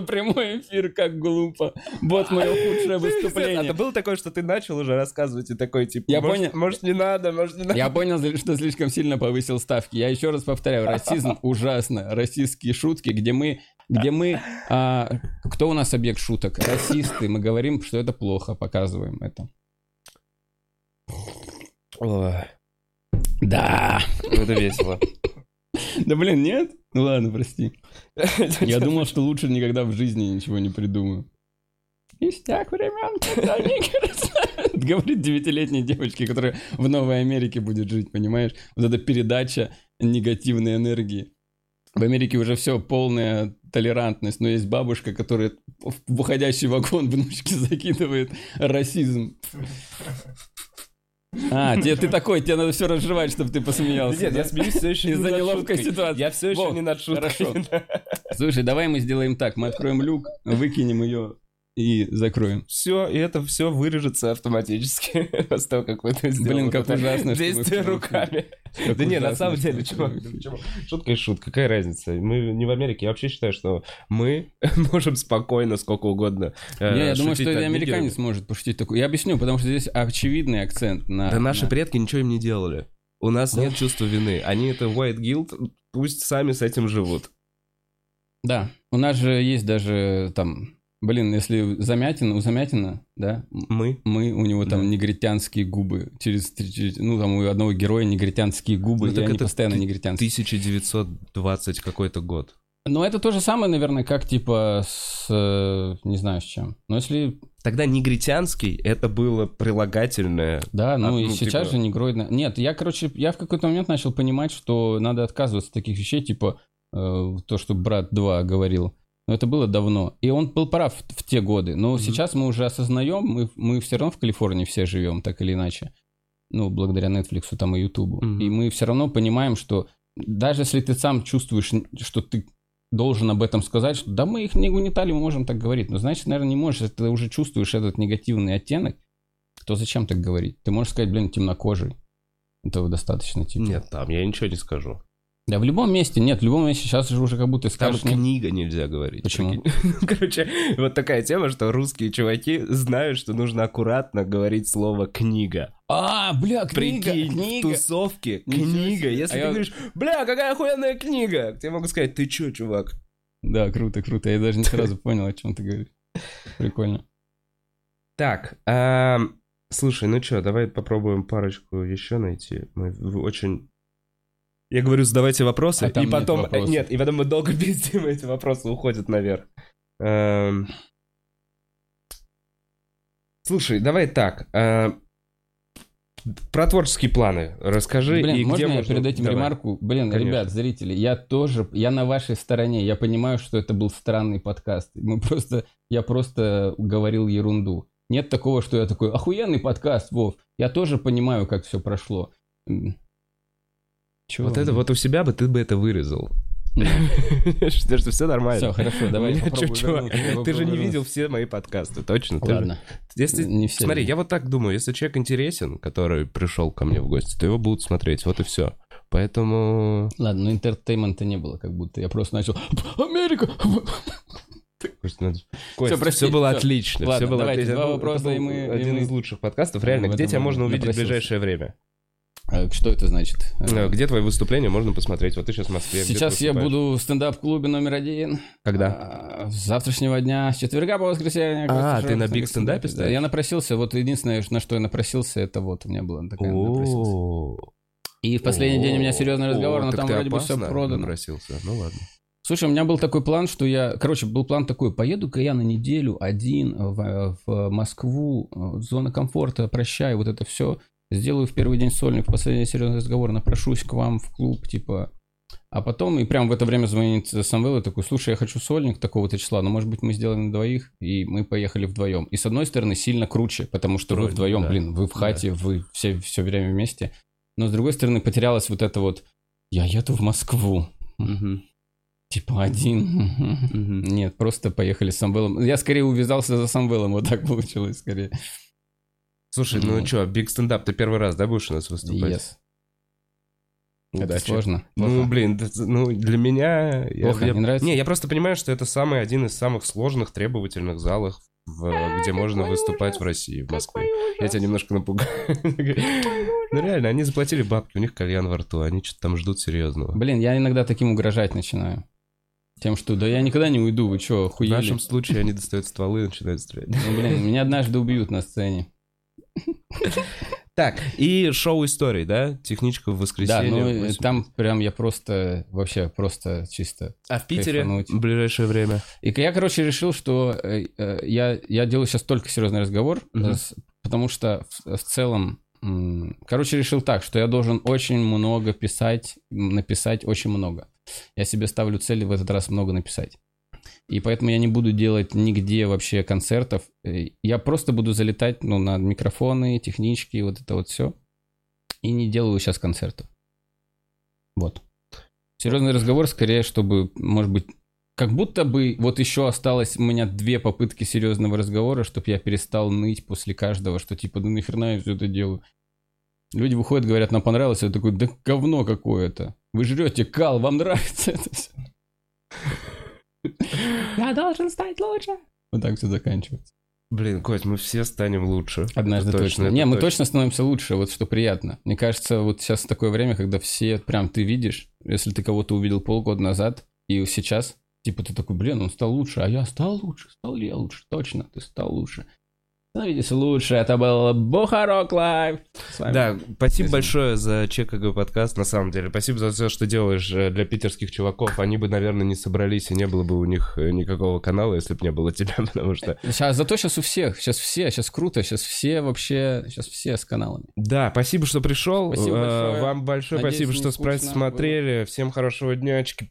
прямой эфир, как глупо. Вот мое худшее выступление. Это было такое, что ты начал уже рассказывать и такой, типа, может не надо. Я понял, что слишком сильно повысил ставки. Я еще раз повторяю, расизм ужасно. Российские шутки, где мы... Кто у нас объект шуток? Расисты. Мы говорим, что это плохо, показываем это. Да. Это весело. Да блин, нет? Ну ладно, прости. Я думал, что лучше никогда в жизни ничего не придумаю. Из тех времен, когда Никерс... Говорит девятилетней девочке, которая в Новой Америке будет жить, понимаешь? Вот эта передача негативной энергии. В Америке уже все, полная толерантность, но есть бабушка, которая в уходящий вагон внучки закидывает расизм. А, ты такой, тебе надо все разжевать, чтобы ты посмеялся. Нет, да? Я смеюсь все еще из-за неловкой ситуации. Я все еще не над шуткой. Хорошо. Слушай, давай мы сделаем так, мы откроем люк, выкинем ее и закроем. Все, и это все вырежется автоматически после того, как вы это сделали. Блин, как ужасно. Действие руками. Да не, на самом деле, чувак. Шутка и шутка, какая разница? Мы не в Америке. Я вообще считаю, что мы можем спокойно, сколько угодно шутить. Я думаю, что и американец может пошутить такую. Я объясню, потому что здесь очевидный акцент на... Да наши предки ничего им не делали. У нас нет чувства вины. Они это white guilt, пусть сами с этим живут. Да, у нас же есть даже там... Блин, если Замятин, у Замятина, да? Мы, у него там негритянские губы. Ну, там у одного героя негритянские губы, и они постоянно негритянские. 1920 какой-то год. Ну, это то же самое, наверное, как типа с... не знаю с чем. Но если... Тогда негритянский, это было прилагательное. Да, ну и сейчас типа... же негроидное. Нет, я в какой-то момент начал понимать, что надо отказываться от таких вещей, типа то, что «Брат 2» говорил. Но это было давно. И он был прав в те годы. Но сейчас мы уже осознаем, мы все равно в Калифорнии все живем, так или иначе. Ну, благодаря Netflix там и YouTube. И мы все равно понимаем, что даже если ты сам чувствуешь, что ты должен об этом сказать, что да мы их не угнетали, мы можем так говорить. Но значит, наверное, не можешь. Если ты уже чувствуешь этот негативный оттенок, то зачем так говорить? Ты можешь сказать, блин, темнокожий. Этого достаточно типа. Нет, там я ничего не скажу. Да в любом месте, нет, в любом месте сейчас же уже как будто скажут... Там книга нельзя говорить. Почему? Короче, вот такая тема, что русские чуваки знают, что нужно аккуратно говорить слово «книга». А, бля, книга, прикинь, книга. В тусовке книга. Если ты говоришь, бля, какая охуенная книга, тебе могут сказать, ты чё, чувак? Да, круто, круто, я даже не сразу понял, о чем ты говоришь. Прикольно. Так, слушай, ну чё, давай попробуем парочку еще найти. Мы очень... Я говорю, задавайте вопросы, и потом... Нет, и потом мы долго пиздим, эти вопросы уходят наверх. Слушай, давай так. Про творческие планы расскажи. Блин, и можно где я можно... перед этим давай. Ремарку? Блин, конечно. Ребят, зрители, я на вашей стороне. Я понимаю, что это был странный подкаст. Я просто говорил ерунду. Нет такого, что я такой, охуенный подкаст, Вов. Я тоже понимаю, как все прошло. Чего? Вот это вот у себя бы ты бы это вырезал. Что все нормально. Все, хорошо, давай попробуем. Ты же не видел все мои подкасты, точно? Ладно. Смотри, я вот так думаю, если человек интересен, который пришел ко мне в гости, то его будут смотреть, вот и все. Поэтому... Ладно, но интертеймента не было, как будто я просто начал... Америка! Кость, все было отлично. Ладно, давайте, два вопроса, и мы... Один из лучших подкастов, реально, где тебя можно увидеть в ближайшее время? Что это значит? Где твои выступления можно посмотреть? Вот ты сейчас в Москве. Сейчас я буду в стендап-клубе номер 1. Когда? С завтрашнего дня, с четверга по воскресенье. Ты на биг стендапе стоишь? Да, я напросился. Вот единственное, на что я напросился, это вот у меня была такая напросился. И в последний день у меня серьезный разговор, но там вроде бы все продано. Напросился, ну ладно. Слушай, у меня был такой план, что я... Короче, был план такой, поеду-ка я на неделю один в Москву, зона комфорта, прощай, вот это все... Сделаю в первый день сольник, в последний серьезный разговор, напрошусь к вам в клуб, типа... А потом, и прям в это время звонит Самвел и такой, слушай, я хочу сольник такого-то числа, но, может быть, мы сделаем двоих, и мы поехали вдвоем. И, с одной стороны, сильно круче, потому что вы вдвоем, да. Блин, вы в хате, да. Вы все время вместе. Но, с другой стороны, потерялось вот это вот, я еду в Москву. Угу. Типа один. Нет, просто поехали с Самвелом. Я скорее увязался за Самвелом, вот так получилось скорее. Слушай, ну что, биг стендап, ты первый раз, да, будешь у нас выступать? Yes. Удачи. Это сложно. Ну, блин, для меня... Плохо, не нравится? Не, я просто понимаю, что это самый один из самых сложных, требовательных залов, где можно выступать в России, в Москве. Я тебя немножко напугаю. Ну, реально, они заплатили бабки, у них кальян во рту, они что-то там ждут серьезного. Блин, я иногда таким угрожать начинаю. Тем, что да я никогда не уйду, вы что, охуели? В нашем случае они достают стволы и начинают стрелять. Ну, блин, меня однажды убьют на сцене. Так, и шоу истории, да? Техничка в воскресенье. Да, ну 8. Там прям я просто, вообще просто чисто... А в Питере кайфануть. В ближайшее время? И я, короче, решил, что я делаю сейчас только серьезный разговор, потому что в целом... Короче, решил так, что я должен очень много писать, написать очень много. Я себе ставлю цель в этот раз много написать. И поэтому я не буду делать нигде вообще концертов. Я просто буду залетать, ну, на микрофоны, технички, вот это вот все. И не делаю сейчас концертов. Вот. Серьезный разговор скорее, чтобы, может быть, как будто бы вот еще осталось у меня 2 попытки серьезного разговора, чтобы я перестал ныть после каждого, что типа, да нахрена я все это делаю. Люди выходят, говорят, нам понравилось. Я такой, да говно какое-то. Вы жрете кал, вам нравится это все. Я должен стать лучше. Вот так все заканчивается. Блин, Кость, мы все станем лучше. Однажды точно. Не, мы точно становимся лучше, вот что приятно. Мне кажется, вот сейчас такое время, когда все прям ты видишь, если ты кого-то увидел полгода назад, и сейчас, типа ты такой, блин, он стал лучше, а я стал лучше, стал я лучше, точно, ты стал лучше. Становитесь лучше, это был Бухарог Лайв. Да, спасибо большое за ЧКГ подкаст, на самом деле. Спасибо за все, что делаешь для питерских чуваков. Они бы, наверное, не собрались, и не было бы у них никакого канала, если бы не было тебя, потому что... Зато сейчас у всех, сейчас все, сейчас круто, сейчас все вообще, сейчас все с каналами. Да, спасибо, что пришел. Спасибо большое. Вам большое спасибо, что смотрели. Всем хорошего дня, очки.